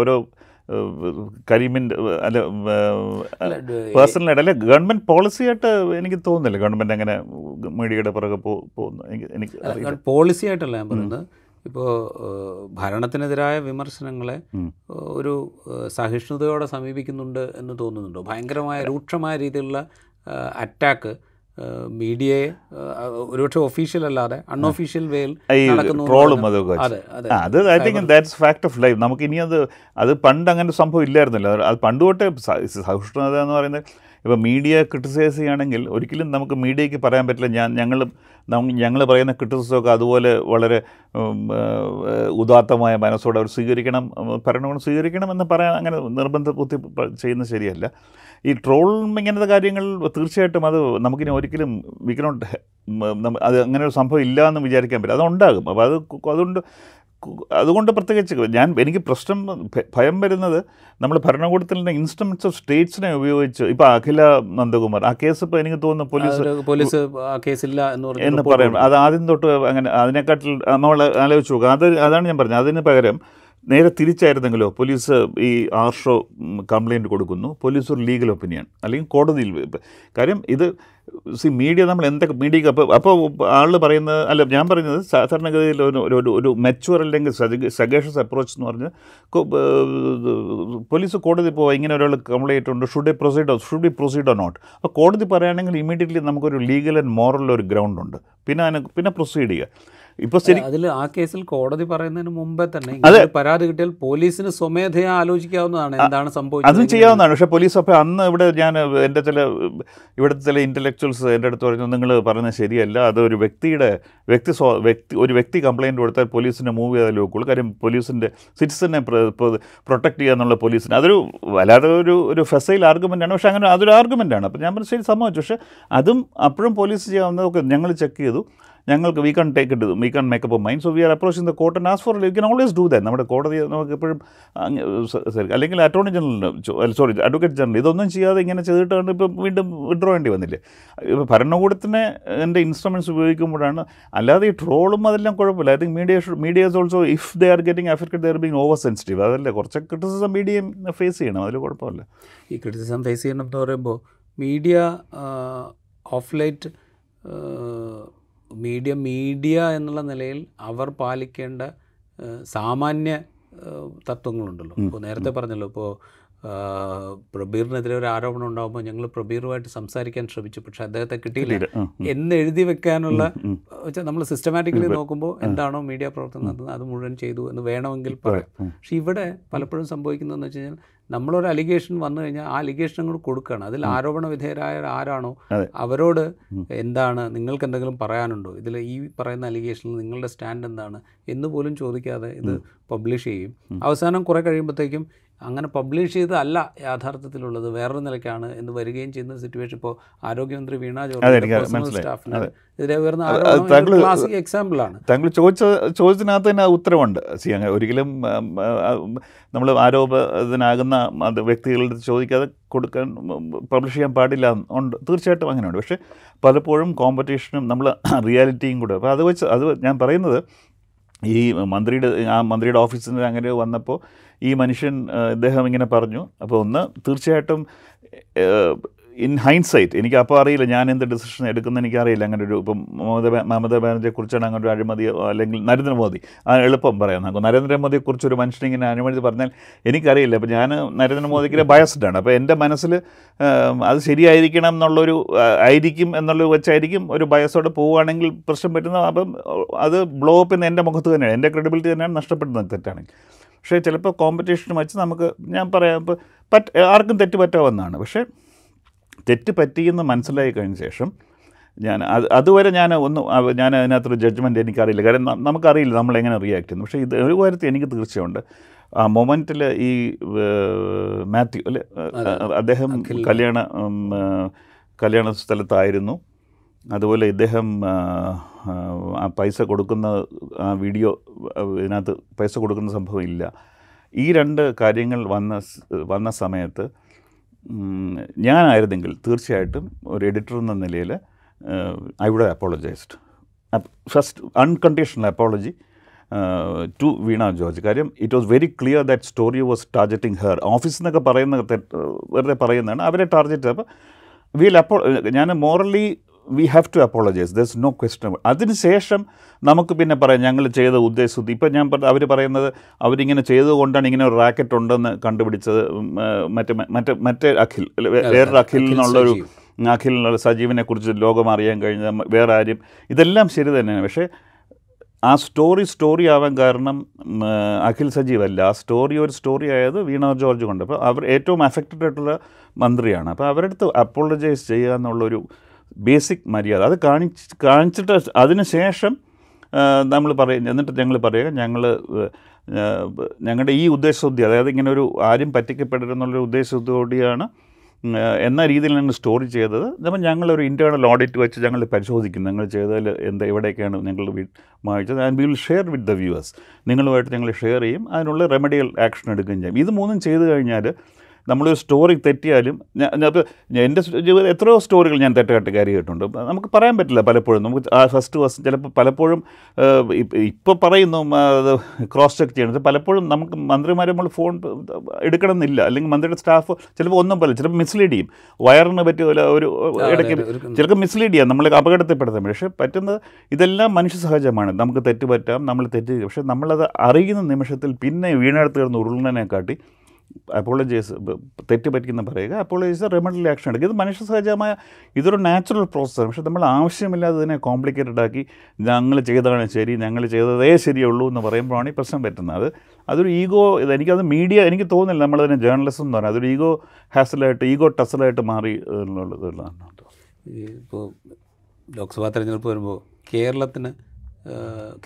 ഓരോ കരീമിൻ്റെ അല്ല പേഴ്സണലായിട്ട് അല്ല, ഗവൺമെൻറ് പോളിസിയായിട്ട് എനിക്ക് തോന്നുന്നില്ല ഗവൺമെൻറ് അങ്ങനെ മീഡിയയുടെ പുറകെ പോകുന്നു. എനിക്ക് പോളിസിയായിട്ടല്ല ഞാൻ പറയുന്നത്, ഇപ്പോൾ ഭരണത്തിനെതിരായ വിമർശനങ്ങളെ ഒരു സഹിഷ്ണുതയോടെ സമീപിക്കുന്നുണ്ട് എന്ന് തോന്നുന്നുണ്ടോ? ഭയങ്കരമായ രൂക്ഷമായ രീതിയിലുള്ള അറ്റാക്ക് മീഡിയയെ ഒരുപക്ഷെ ഒഫീഷ്യൽ അല്ലാതെ അൺഒഫീഷ്യൽ വേയിൽ ട്രോളും അതൊക്കെ. അത് I think that's fact of life. നമുക്ക് ഇനി അത് പണ്ട് അങ്ങനെ സംഭവം ഇല്ലായിരുന്നല്ലോ. അത് പണ്ട് തൊട്ടേ സഹിഷ്ണുത എന്ന് പറയുന്നത് ഇപ്പോൾ മീഡിയ ക്രിട്ടിസൈസ് ചെയ്യുകയാണെങ്കിൽ ഒരിക്കലും നമുക്ക് മീഡിയയ്ക്ക് പറയാൻ പറ്റില്ല ഞങ്ങൾ പറയുന്ന ക്രിട്ടിസിസമൊക്കെ അതുപോലെ വളരെ ഉദാത്തമായ മനസ്സോടെ അവർ സ്വീകരിക്കണം, ഭരണകൂടം സ്വീകരിക്കണം എന്ന് പറയാൻ അങ്ങനെ നിർബന്ധ ബുദ്ധി ചെയ്യുന്നത് ശരിയല്ല. ഈ ട്രോളും ഇങ്ങനത്തെ കാര്യങ്ങൾ തീർച്ചയായിട്ടും അത് നമുക്കിനി ഒരിക്കലും വി കനോട്ട് അത് അങ്ങനെ ഒരു സംഭവം ഇല്ല എന്ന് വിചാരിക്കാൻ പറ്റില്ല. അതുണ്ടാകും. അപ്പോൾ അതുകൊണ്ട് പ്രത്യേകിച്ച് എനിക്ക് പ്രശ്നം ഭയം വരുന്നത് നമ്മൾ ഭരണകൂടത്തിൻ്റെ ഇൻസ്ട്രുമെൻറ്റ്സ് ഓഫ് സ്റ്റേറ്റ്സിനെ ഉപയോഗിച്ച്. ഇപ്പോൾ അഖില നന്ദകുമാർ ആ കേസ് ഇപ്പോൾ എനിക്ക് തോന്നുന്നു പോലീസ് കേസില്ല എന്ന് പറയണം. അത് ആദ്യം തൊട്ട് അങ്ങനെ അതിനെക്കാട്ടിൽ നമ്മൾ ആലോചിച്ച് നോക്കുക. അതാണ് ഞാൻ പറഞ്ഞത്. അതിന് പകരം നേരെ തിരിച്ചായിരുന്നെങ്കിലോ, പോലീസ് ഈ ആർഷോ കംപ്ലയിൻറ്റ് കൊടുക്കുന്നു, പോലീസ് ഒരു ലീഗൽ ഒപ്പീനിയൻ അല്ലെങ്കിൽ കോടതിയിൽ. കാര്യം ഇത് മീഡിയ നമ്മൾ എന്തൊക്കെ മീഡിയക്ക് അപ്പോൾ ആൾ പറയുന്നത് അല്ല, ഞാൻ പറയുന്നത് സാധാരണഗതിയിൽ ഒരു മെച്വർ അല്ലെങ്കിൽ സഗേഷസ് അപ്രോച്ച് എന്ന് പറഞ്ഞ് പോലീസ് കോടതി പോവാ, ഇങ്ങനെ ഒരാൾ കംപ്ലയിൻ്റ് ഉണ്ട്, should be proceed or not. അപ്പോൾ കോടതി പറയുകയാണെങ്കിൽ ഇമ്മീഡിയറ്റ്ലി നമുക്കൊരു ലീഗൽ ആൻഡ് മോറൽ ഒരു ഗ്രൗണ്ട് ഉണ്ട്, പിന്നെ പ്രൊസീഡ് ചെയ്യുക. ഇപ്പോൾ അതിൽ ആ കേസിൽ കോടതി പറയുന്നതിന് മുമ്പേ തന്നെ പരാതി കിട്ടിയാൽ പോലീസിന് സ്വമേധയാ ആലോചിക്കാവുന്നതാണ് എന്താണ് സംഭവിച്ചത്, അതും ചെയ്യാവുന്നതാണ്. പക്ഷേ പോലീസ് അപ്പോൾ അന്ന് ഇവിടെ ഞാൻ എൻ്റെ ഇവിടുത്തെ ഇൻ്റലക്ച്വൽസ് എൻ്റെ അടുത്ത് പറഞ്ഞു നിങ്ങൾ പറയുന്നത് ശരിയല്ല, അതൊരു വ്യക്തി കംപ്ലയിൻറ്റ് കൊടുത്താൽ പോലീസിനെ മൂവ് ചെയ്താൽ നോക്കുള്ളൂ. കാര്യം പോലീസിൻ്റെ സിറ്റിസനെ പ്രൊട്ടക്ട് ചെയ്യുക എന്നുള്ള പോലീസിന് അതൊരു വല്ലാതെ ഒരു ഫെസൈൽ ആർഗ്യുമെൻ്റാണ്. പക്ഷേ അങ്ങനെ അതൊരു ആർഗ്യുമെൻ്റാണ്. അപ്പോൾ ഞാൻ പറഞ്ഞു ശരി സംഭവിച്ചു. പക്ഷേ അതും അപ്പോഴും പോലീസ് ചെയ്യാവുന്നത് ഓക്കെ ഞങ്ങൾ ചെക്ക് ചെയ്തു, ഞങ്ങൾക്ക് we can't take it we can't make up mind so we are approaching the court and as for you can always do that. നമ്മുടെ കോടതി നമുക്ക് എപ്പോഴും അല്ലെങ്കിൽ attorney general sorry advocate general ഇതൊന്നും ചെയ്യാതെ ഇങ്ങനെ ചെയ്തിട്ടാണ് ഇപ്പോൾ വീണ്ടും വിഡ്രോ ചെയ്യേണ്ടി വന്നില്ലേ. ഇപ്പോൾ ഭരണകൂടത്തിന് എൻ്റെ ഇൻസ്ട്രുമെൻറ്റ്സ് ഉപയോഗിക്കുമ്പോഴാണ്, അല്ലാതെ ഈ ട്രോളും അതെല്ലാം കുഴപ്പമില്ല. I think medias also if they are getting affected they are being over sensitive. അതല്ലേ കുറച്ച് ക്രിറ്റിസിസം മീഡിയയും ഫേസ് ചെയ്യണം, അതിൽ കുഴപ്പമില്ല. ഈ ക്രിറ്റിസിസം ഫേസ് ചെയ്യണം എന്ന് പറയുമ്പോൾ മീഡിയ ഓഫ് ലൈറ്റ് മീഡിയ എന്നുള്ള നിലയിൽ അവർ പാലിക്കേണ്ട സാമാന്യ തത്വങ്ങളുണ്ടല്ലോ. ഇപ്പോൾ നേരത്തെ പറഞ്ഞല്ലോ, ഇപ്പോൾ പ്രബീറിനെതിരെ ഒരു ആരോപണം ഉണ്ടാകുമ്പോൾ ഞങ്ങൾ പ്രബീറുമായിട്ട് സംസാരിക്കാൻ ശ്രമിച്ചു പക്ഷെ അദ്ദേഹത്തെ കിട്ടിയില്ല എന്ന് എഴുതി വെക്കാനുള്ള നമ്മൾ സിസ്റ്റമാറ്റിക്കലി നോക്കുമ്പോൾ എന്താണോ മീഡിയ പ്രവർത്തനം നടത്തുന്നത് അത് മുഴുവൻ ചെയ്തു എന്ന് വേണമെങ്കിൽ പറയാം. പക്ഷെ ഇവിടെ പലപ്പോഴും സംഭവിക്കുന്നതെന്ന് വെച്ച് കഴിഞ്ഞാൽ നമ്മളൊരു അലിഗേഷൻ വന്നു കഴിഞ്ഞാൽ ആ അലിഗേഷൻ അങ്ങോട്ട് കൊടുക്കുകയാണ്. അതിൽ ആരോപണ വിധേയരായ ആരാണോ അവരോട് എന്താണ് നിങ്ങൾക്ക് എന്തെങ്കിലും പറയാനുണ്ടോ, ഇതിൽ ഈ പറയുന്ന അലിഗേഷനിൽ നിങ്ങളുടെ സ്റ്റാൻഡ് എന്താണ് എന്ന് പോലും ചോദിക്കാതെ ഇത് പബ്ലിഷ് ചെയ്യും. അവസാനം കുറേ കഴിയുമ്പോഴത്തേക്കും അങ്ങനെ പബ്ലിഷ് ചെയ്തതല്ല യാഥാർത്ഥ്യത്തിലുള്ളത്, വേറൊരു നിലയ്ക്കാണ് എന്ന് വരികയും ചെയ്യുന്ന സിറ്റുവേഷൻ. ഇപ്പോൾ ആരോഗ്യമന്ത്രി വീണ ജോർജ് സ്റ്റാഫിന് എതിരെ വരുന്ന ക്ലാസിക് എക്സാമ്പിളാണ്. താങ്കൾ ചോദിച്ചതിനകത്ത് തന്നെ ഉത്തരവുണ്ട്. അങ്ങനെ ഒരിക്കലും നമ്മൾ ആരോപണത്തിനാകുന്ന വ്യക്തികളുടെ ചോദിക്കാതെ കൊടുക്കാൻ പബ്ലിഷ് ചെയ്യാൻ പാടില്ല ഉണ്ട്, തീർച്ചയായിട്ടും അങ്ങനെയുണ്ട്. പക്ഷേ പലപ്പോഴും കോമ്പറ്റീഷനും നമ്മൾ റിയാലിറ്റിയും കൂടെ അപ്പോൾ അത് ഞാൻ പറയുന്നത് ഈ ആ മന്ത്രിയുടെ ഓഫീസിൽ നിന്ന് അങ്ങനെ വന്നപ്പോൾ ഈ മനുഷ്യൻ ഇദ്ദേഹം ഇങ്ങനെ പറഞ്ഞു. അപ്പോൾ ഒന്ന് തീർച്ചയായിട്ടും ഇൻ ഹൈൻസൈറ്റ് എനിക്ക് അപ്പോൾ അറിയില്ല ഞാൻ എന്ത് ഡിസിഷൻ എടുക്കുന്നത് എനിക്കറിയില്ല. അങ്ങനെ ഒരു ഇപ്പം മമതാ ബാനർജിയെക്കുറിച്ചാണ് അങ്ങനെ ഒരു അഴിമതി അല്ലെങ്കിൽ നരേന്ദ്രമോദി എളുപ്പം പറയാം. നമുക്ക് നരേന്ദ്രമോദിയെക്കുറിച്ച് ഒരു മനുഷ്യൻ ഇങ്ങനെ അഴിമതി പറഞ്ഞാൽ എനിക്കറിയില്ല. അപ്പോൾ ഞാൻ നരേന്ദ്രമോദിക്ക് ബയസ്ഡാണ്. അപ്പോൾ എൻ്റെ മനസ്സിൽ അത് ശരിയായിരിക്കണം എന്നുള്ളൊരു ആയിരിക്കും എന്നുള്ളത് വെച്ചായിരിക്കും ഒരു ബയസോടെ പോവുകയാണെങ്കിൽ പ്രശ്നം പറ്റുന്ന. അപ്പം അത് ബ്ലോ അപ്പ് എൻ്റെ മുഖത്ത് തന്നെയാണ്, എൻ്റെ ക്രെഡിബിലിറ്റി തന്നെയാണ് നഷ്ടപ്പെടുന്നത് തെറ്റാണെങ്കിൽ. പക്ഷേ ചിലപ്പോൾ കോമ്പറ്റീഷനും വെച്ച് നമുക്ക് ഞാൻ പറയാം ഇപ്പോൾ ആർക്കും തെറ്റ് പറ്റാവുന്നതാണ്. പക്ഷേ തെറ്റ് പറ്റിയെന്ന് മനസ്സിലായി കഴിഞ്ഞ ശേഷം ഞാൻ അതുവരെ ഞാൻ അതിനകത്തൊരു ജഡ്ജ്മെൻറ്റ് എനിക്കറിയില്ല. കാരണം നമുക്കറിയില്ല നമ്മളെങ്ങനെ റിയാക്ട് ചെയ്യുന്നു. പക്ഷേ ഇത് ഒരു കാര്യത്തിൽ എനിക്ക് തീർച്ചയുണ്ട്, ആ മൊമെൻറ്റിൽ ഈ മാത്യു അല്ലെ അദ്ദേഹം കല്യാണ സ്ഥലത്തായിരുന്നു. അതുപോലെ ഇദ്ദേഹം ആ പൈസ കൊടുക്കുന്ന ആ വീഡിയോ ഇതിനകത്ത് പൈസ കൊടുക്കുന്ന സംഭവം ഇല്ല. ഈ രണ്ട് കാര്യങ്ങൾ വന്ന സമയത്ത് ഞാനായിരുന്നെങ്കിൽ തീർച്ചയായിട്ടും ഒരു എഡിറ്റർ എന്ന നിലയിൽ I would apologized first unconditional apology to Veena George. കാര്യം it was very clear that story was targeting her. Office എന്നൊക്കെ പറയുന്ന വെറുതെ പറയുന്നതാണ്, അവരെ ടാർഗറ്റ്. അപ്പോൾ ഞാൻ morally we have to apologize, there is no question. അതിനുശേഷം നമുക്ക് പിന്നെ പറയാം ഞങ്ങൾ ചെയ്ത ഉദ്ദേശം. ഇപ്പം ഞാൻ അവർ പറയുന്നത് അവരിങ്ങനെ ചെയ്തതുകൊണ്ടാണ് ഇങ്ങനെ ഒരു റാക്കറ്റ് ഉണ്ടെന്ന് കണ്ടുപിടിച്ചത് മറ്റേ അഖിൽ വേറൊരു അഖിൽ എന്നുള്ളൊരു അഖിലിനുള്ള സജീവിനെ കുറിച്ച് ലോകം അറിയാൻ കഴിഞ്ഞ വേറെ ആരും, ഇതെല്ലാം ശരി തന്നെയാണ്. പക്ഷേ ആ സ്റ്റോറി ആവാൻ കാരണം അഖിൽ സജീവല്ല, ആ ഒരു സ്റ്റോറി ആയത് വീണ ജോർജ് കൊണ്ട്. അപ്പോൾ അവർ ഏറ്റവും അഫക്റ്റഡ് ആയിട്ടുള്ള മന്ത്രിയാണ്. അപ്പോൾ അവരടുത്ത് അപ്പോളജൈസ് ചെയ്യുക എന്നുള്ളൊരു ബേസിക് മര്യാദ അത് കാണിച്ചിട്ട് അതിനുശേഷം നമ്മൾ പറയും. എന്നിട്ട് ഞങ്ങൾ പറയുക ഞങ്ങളുടെ ഈ ഉദ്ദേശശുദ്ധി, അതായത് ഇങ്ങനെ ഒരു ആരും പറ്റിക്കപ്പെടരുതെന്നുള്ളൊരു ഉദ്ദേശശുദ്ധിയോടെയാണ് എന്ന രീതിയിൽ ഞങ്ങൾ സ്റ്റോറി ചെയ്തത്. അപ്പം ഞങ്ങളൊരു ഇൻറ്റേർണൽ ഓഡിറ്റ് വെച്ച് ഞങ്ങൾ പരിശോധിക്കും നിങ്ങൾ ചെയ്തതിൽ എവിടെയൊക്കെയാണ് ഞങ്ങൾ വായിച്ചത്. And we will share with the viewers, നിങ്ങളുമായിട്ട് ഞങ്ങൾ ഷെയർ ചെയ്യും, അതിനുള്ള റെമഡിയൽ ആക്ഷൻ എടുക്കുകയും ചെയ്യും. ഇത് മൂന്നും ചെയ്ത് കഴിഞ്ഞാൽ നമ്മളൊരു സ്റ്റോറി തെറ്റിയാലും എൻ്റെ ജീവിതത്തിൽ എത്രയോ സ്റ്റോറികൾ ഞാൻ തെറ്റായിട്ട് കയറി കേട്ടിട്ടുണ്ട്. നമുക്ക് പറയാൻ പറ്റില്ല പലപ്പോഴും. നമുക്ക് ആ ഫസ്റ്റ് ദിവസം ചിലപ്പോൾ പലപ്പോഴും ഇപ്പോൾ പറയുന്നു അത് ക്രോസ് ചെക്ക് ചെയ്യണം. പലപ്പോഴും നമുക്ക് മന്ത്രിമാരെ നമ്മൾ ഫോൺ എടുക്കണമെന്നില്ല, അല്ലെങ്കിൽ മന്ത്രിയുടെ സ്റ്റാഫ് ചിലപ്പോൾ ഒന്നും പറയില്ല, ചിലപ്പോൾ മിസ്ലീഡ് ചെയ്യും. വയറിന് പറ്റിയ ഒരു ഇടയ്ക്ക് ചിലപ്പോൾ മിസ്ലീഡ് ചെയ്യാം, നമ്മൾ അപകടത്തിൽപ്പെടുത്താൻ. പക്ഷേ പറ്റുന്നത് ഇതെല്ലാം മനുഷ്യ സഹജമാണ്, നമുക്ക് തെറ്റ് പറ്റാം, നമ്മൾ തെറ്റ്. പക്ഷേ നമ്മളത് അറിയുന്ന നിമിഷത്തിൽ പിന്നെ വീണെടുത്ത് കിടന്ന് ഉരുളിനെക്കാട്ടി അപ്പോളജൈസ്, തെറ്റ് പറ്റിയെന്ന് പറയുക, അപ്പോളജൈസ്, റെമഡിയൽ ആക്ഷൻ എടുക്കുക. ഇത് മനുഷ്യ സഹജമായ ഇതൊരു നാച്ചുറൽ പ്രോസസ്സാണ്. പക്ഷേ നമ്മൾ ആവശ്യമില്ലാതെ ഇതിനെ കോംപ്ലിക്കേറ്റഡ് ആക്കി ഞങ്ങൾ ചെയ്തതാണ് ശരി, ഞങ്ങൾ ചെയ്തതേ ശരിയുള്ളൂ എന്ന് പറയുമ്പോഴാണ് ഈ പ്രശ്നം പറ്റുന്നത്. അതൊരു ഈഗോ, എനിക്കത് മീഡിയ എനിക്ക് തോന്നുന്നില്ല നമ്മളതിനെ ജേർണലിസം എന്ന് പറഞ്ഞാൽ അതൊരു ഈഗോ ഹാസലായിട്ട്, ഈഗോ ടസലായിട്ട് മാറി എന്നുള്ളതാണ്. ഇപ്പോൾ ലോക്സഭാ തെരഞ്ഞെടുപ്പ് വരുമ്പോൾ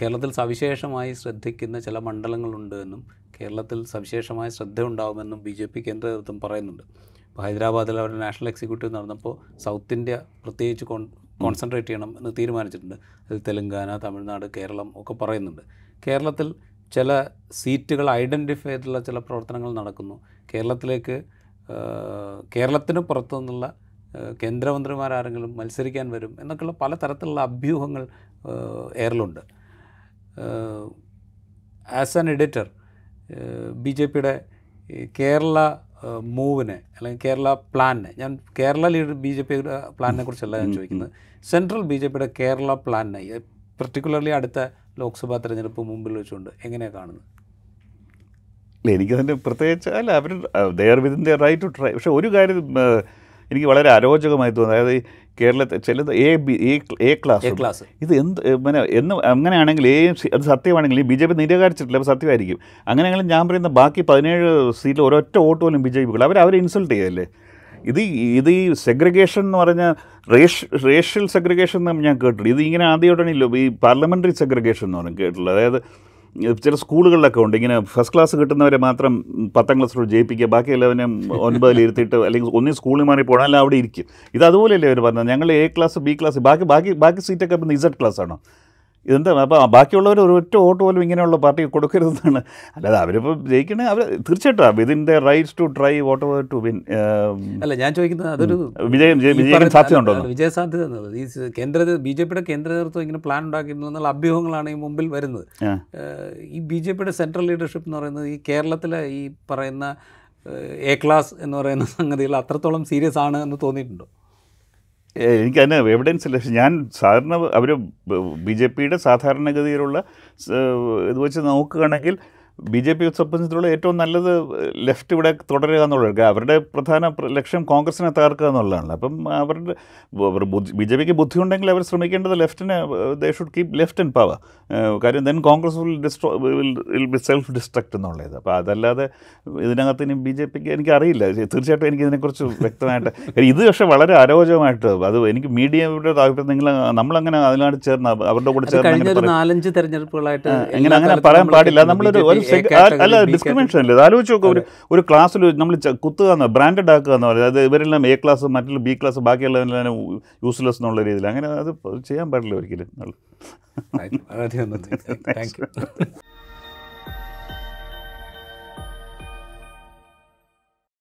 കേരളത്തിൽ സവിശേഷമായി ശ്രദ്ധിക്കുന്ന ചില മണ്ഡലങ്ങളുണ്ട് എന്നും കേരളത്തിൽ സവിശേഷമായ ശ്രദ്ധ ഉണ്ടാകുമെന്നും ബി ജെ പി കേന്ദ്ര നേതൃത്വം പറയുന്നുണ്ട്. ഇപ്പോൾ ഹൈദരാബാദിൽ അവരുടെ നാഷണൽ എക്സിക്യൂട്ടീവ് നടന്നപ്പോൾ സൗത്ത് ഇന്ത്യ പ്രത്യേകിച്ച് കോൺസെൻട്രേറ്റ് ചെയ്യണം എന്ന് തീരുമാനിച്ചിട്ടുണ്ട്. അതിൽ തെലുങ്കാന, തമിഴ്നാട്, കേരളം ഒക്കെ പറയുന്നുണ്ട്. കേരളത്തിൽ ചില സീറ്റുകൾ ഐഡൻറ്റിഫൈ ചെയ്തിട്ടുള്ള ചില പ്രവർത്തനങ്ങൾ നടക്കുന്നു. കേരളത്തിലേക്ക് കേരളത്തിന് പുറത്തു നിന്നുള്ള കേന്ദ്രമന്ത്രിമാരാരെങ്കിലും മത്സരിക്കാൻ വരും എന്നൊക്കെയുള്ള പല തരത്തിലുള്ള അഭ്യൂഹങ്ങൾ എയറിലുണ്ട്. As an editor, B J പിയുടെ കേരള മൂവിനെ അല്ലെങ്കിൽ കേരള പ്ലാനിനെ, ഞാൻ കേരള ലീഡർ ബി ജെ പിയുടെ പ്ലാനിനെ കുറിച്ചല്ല ഞാൻ ചോദിക്കുന്നത്, സെൻട്രൽ ബി ജെ പിയുടെ കേരള പ്ലാനിനെ പർട്ടിക്കുലർലി അടുത്ത ലോക്സഭാ തെരഞ്ഞെടുപ്പ് മുമ്പിൽ വെച്ചുകൊണ്ട് എങ്ങനെയാണ് കാണുന്നത്? ഇല്ല, എനിക്കതിൻ്റെ പ്രത്യേകിച്ച് അല്ല, അവർ they're within their right to try. പക്ഷേ ഒരു കാര്യം എനിക്ക് വളരെ അരോചകമായി തോന്നുന്നു, അതായത് കേരളത്തെ ചിലത് എ ക്ലാസ് ഇത് എന്ത് പിന്നെ എന്ന് അങ്ങനെയാണെങ്കിൽ അത് സത്യമാണെങ്കിലും ബി ജെ പി നിരാകരിച്ചിട്ടില്ല, അപ്പോൾ സത്യമായിരിക്കും. അങ്ങനെയാണെങ്കിൽ ഞാൻ പറയുന്ന ബാക്കി 17 സീറ്റിൽ ഒരൊറ്റ വോട്ട് പോലും ബി ജെ പികൾ അവരെ ഇൻസൾട്ട് ചെയ്യല്ലേ. ഇത് ഈ സെഗ്രിഗേഷൻ എന്ന് പറഞ്ഞാൽ റേഷ്യൽ സെഗ്രിഗേഷൻ എന്ന് ഞാൻ കേട്ടിട്ടുണ്ട്. ഇത് ഇങ്ങനെ ആദ്യമായിട്ടാണല്ലോ ഈ പാർലമെൻ്ററി സെഗ്രിഗേഷൻ എന്ന് പറഞ്ഞാൽ കേട്ടിട്ടുള്ളത്. അതായത് ചില സ്കൂളുകളിലൊക്കെ ഉണ്ട് ഇങ്ങനെ ഫസ്റ്റ് ക്ലാസ് കിട്ടുന്നവരെ മാത്രം 10th ക്ലാസ്സിലൂടെ ജയിപ്പിക്കുക, ബാക്കി എല്ലാവരും 9th അല്ലെങ്കിൽ ഒന്നീ സ്കൂളിൽ മാറി പോകണം, അല്ല അവിടെ ഇരിക്കും. ഇത് അതുപോലെയല്ലേ അവർ പറഞ്ഞത്, ഞങ്ങൾ എ ക്ലാസ് ബി ക്ലാസ് ബാക്കി ബാക്കി ബാക്കി സീറ്റൊക്കെ ഇപ്പം ഇസഡ് ക്ലാസ്സാണോ ഇതെന്താ? അപ്പോൾ ബാക്കിയുള്ളവർ ഒരൊറ്റ വോട്ട് പോലും ഇങ്ങനെയുള്ള പാർട്ടി കൊടുക്കരുതെന്നാണ്. അല്ലാതെ അവരിപ്പോൾ ജയിക്കണേ, അവർ തീർച്ചയായിട്ടും വിതിൻ്റെ rights to try vote over to win. അല്ല, ഞാൻ ചോദിക്കുന്നത് അതൊരു വിജയം സാധ്യത ഉണ്ടോ? വിജയസാധ്യത എന്നത് ഈ കേന്ദ്ര ബി ജെ പിയുടെ കേന്ദ്ര നേതൃത്വം ഇങ്ങനെ പ്ലാൻ ഉണ്ടാക്കിയിരുന്നു എന്നുള്ള അഭ്യൂഹങ്ങളാണ് ഈ മുമ്പിൽ വരുന്നത്. ഈ ബി ജെ പിയുടെ സെൻട്രൽ ലീഡർഷിപ്പ് എന്ന് പറയുന്നത് ഈ കേരളത്തിലെ ഈ പറയുന്ന എ ക്ലാസ് എന്ന് പറയുന്ന സംഗതികൾ അത്രത്തോളം സീരിയസ് ആണ് എന്ന് തോന്നിയിട്ടുണ്ടോ? എനിക്കതിന് എവിഡൻസ് ഇല്ല. പക്ഷേ ഞാൻ സാധാരണ അവർ ബി ജെ പിയുടെ സാധാരണഗതിയിലുള്ള ഇത് വെച്ച് നോക്കുകയാണെങ്കിൽ ബി ജെ പി സംബന്ധിച്ചിടത്തോളം ഏറ്റവും നല്ലത് ലെഫ്റ്റ് ഇവിടെ തുടരുക എന്നുള്ളത്, അവരുടെ പ്രധാന ലക്ഷ്യം കോൺഗ്രസിനെ തകർക്കുക എന്നുള്ളതാണല്ലോ. അപ്പം അവരുടെ ബി ജെ പിക്ക് ബുദ്ധി ഉണ്ടെങ്കിൽ അവർ ശ്രമിക്കേണ്ടത് ലെഫ്റ്റിനെ, they should keep left in power. കാര്യം then Congress will be self destruct എന്നുള്ളത്. അപ്പോൾ അതല്ലാതെ ഇതിനകത്ത് ഇനി ബി ജെ പിക്ക് എനിക്കറിയില്ല. തീർച്ചയായിട്ടും എനിക്കിതിനെക്കുറിച്ച് വ്യക്തമായിട്ട് ഇത് പക്ഷേ വളരെ അരോചകമായിട്ട് അത് എനിക്ക് മീഡിയയുടെ അഭിപ്രായം നിങ്ങൾ നമ്മളങ്ങനെ അതിനായിട്ട് ചേർന്ന് അവരുടെ കൂടെ ചേർന്ന് 4-5 തെരഞ്ഞെടുപ്പുകളായിട്ട് എങ്ങനെ അങ്ങനെ പറയാൻ പാടില്ല. നമ്മളൊരു അല്ല ഡിസ്ക്രിമിനേഷൻ അല്ലേ, ആലോചിച്ച് നോക്കുക. ഒരു ക്ലാസ്സിൽ നമ്മൾ കുത്തുക എന്ന് ബ്രാൻഡഡ് ആക്കുക എന്ന് പറയുന്നത്, അതായത് ഇവരെല്ലാം എ ക്ലാസ് മറ്റുള്ള ബി ക്ലാസ് ബാക്കിയുള്ളവരെല്ലാം യൂസ്ലെസ് എന്നുള്ള രീതിയിൽ അങ്ങനെ അത് ചെയ്യാൻ പാടില്ല ഒരിക്കലും. Thank U.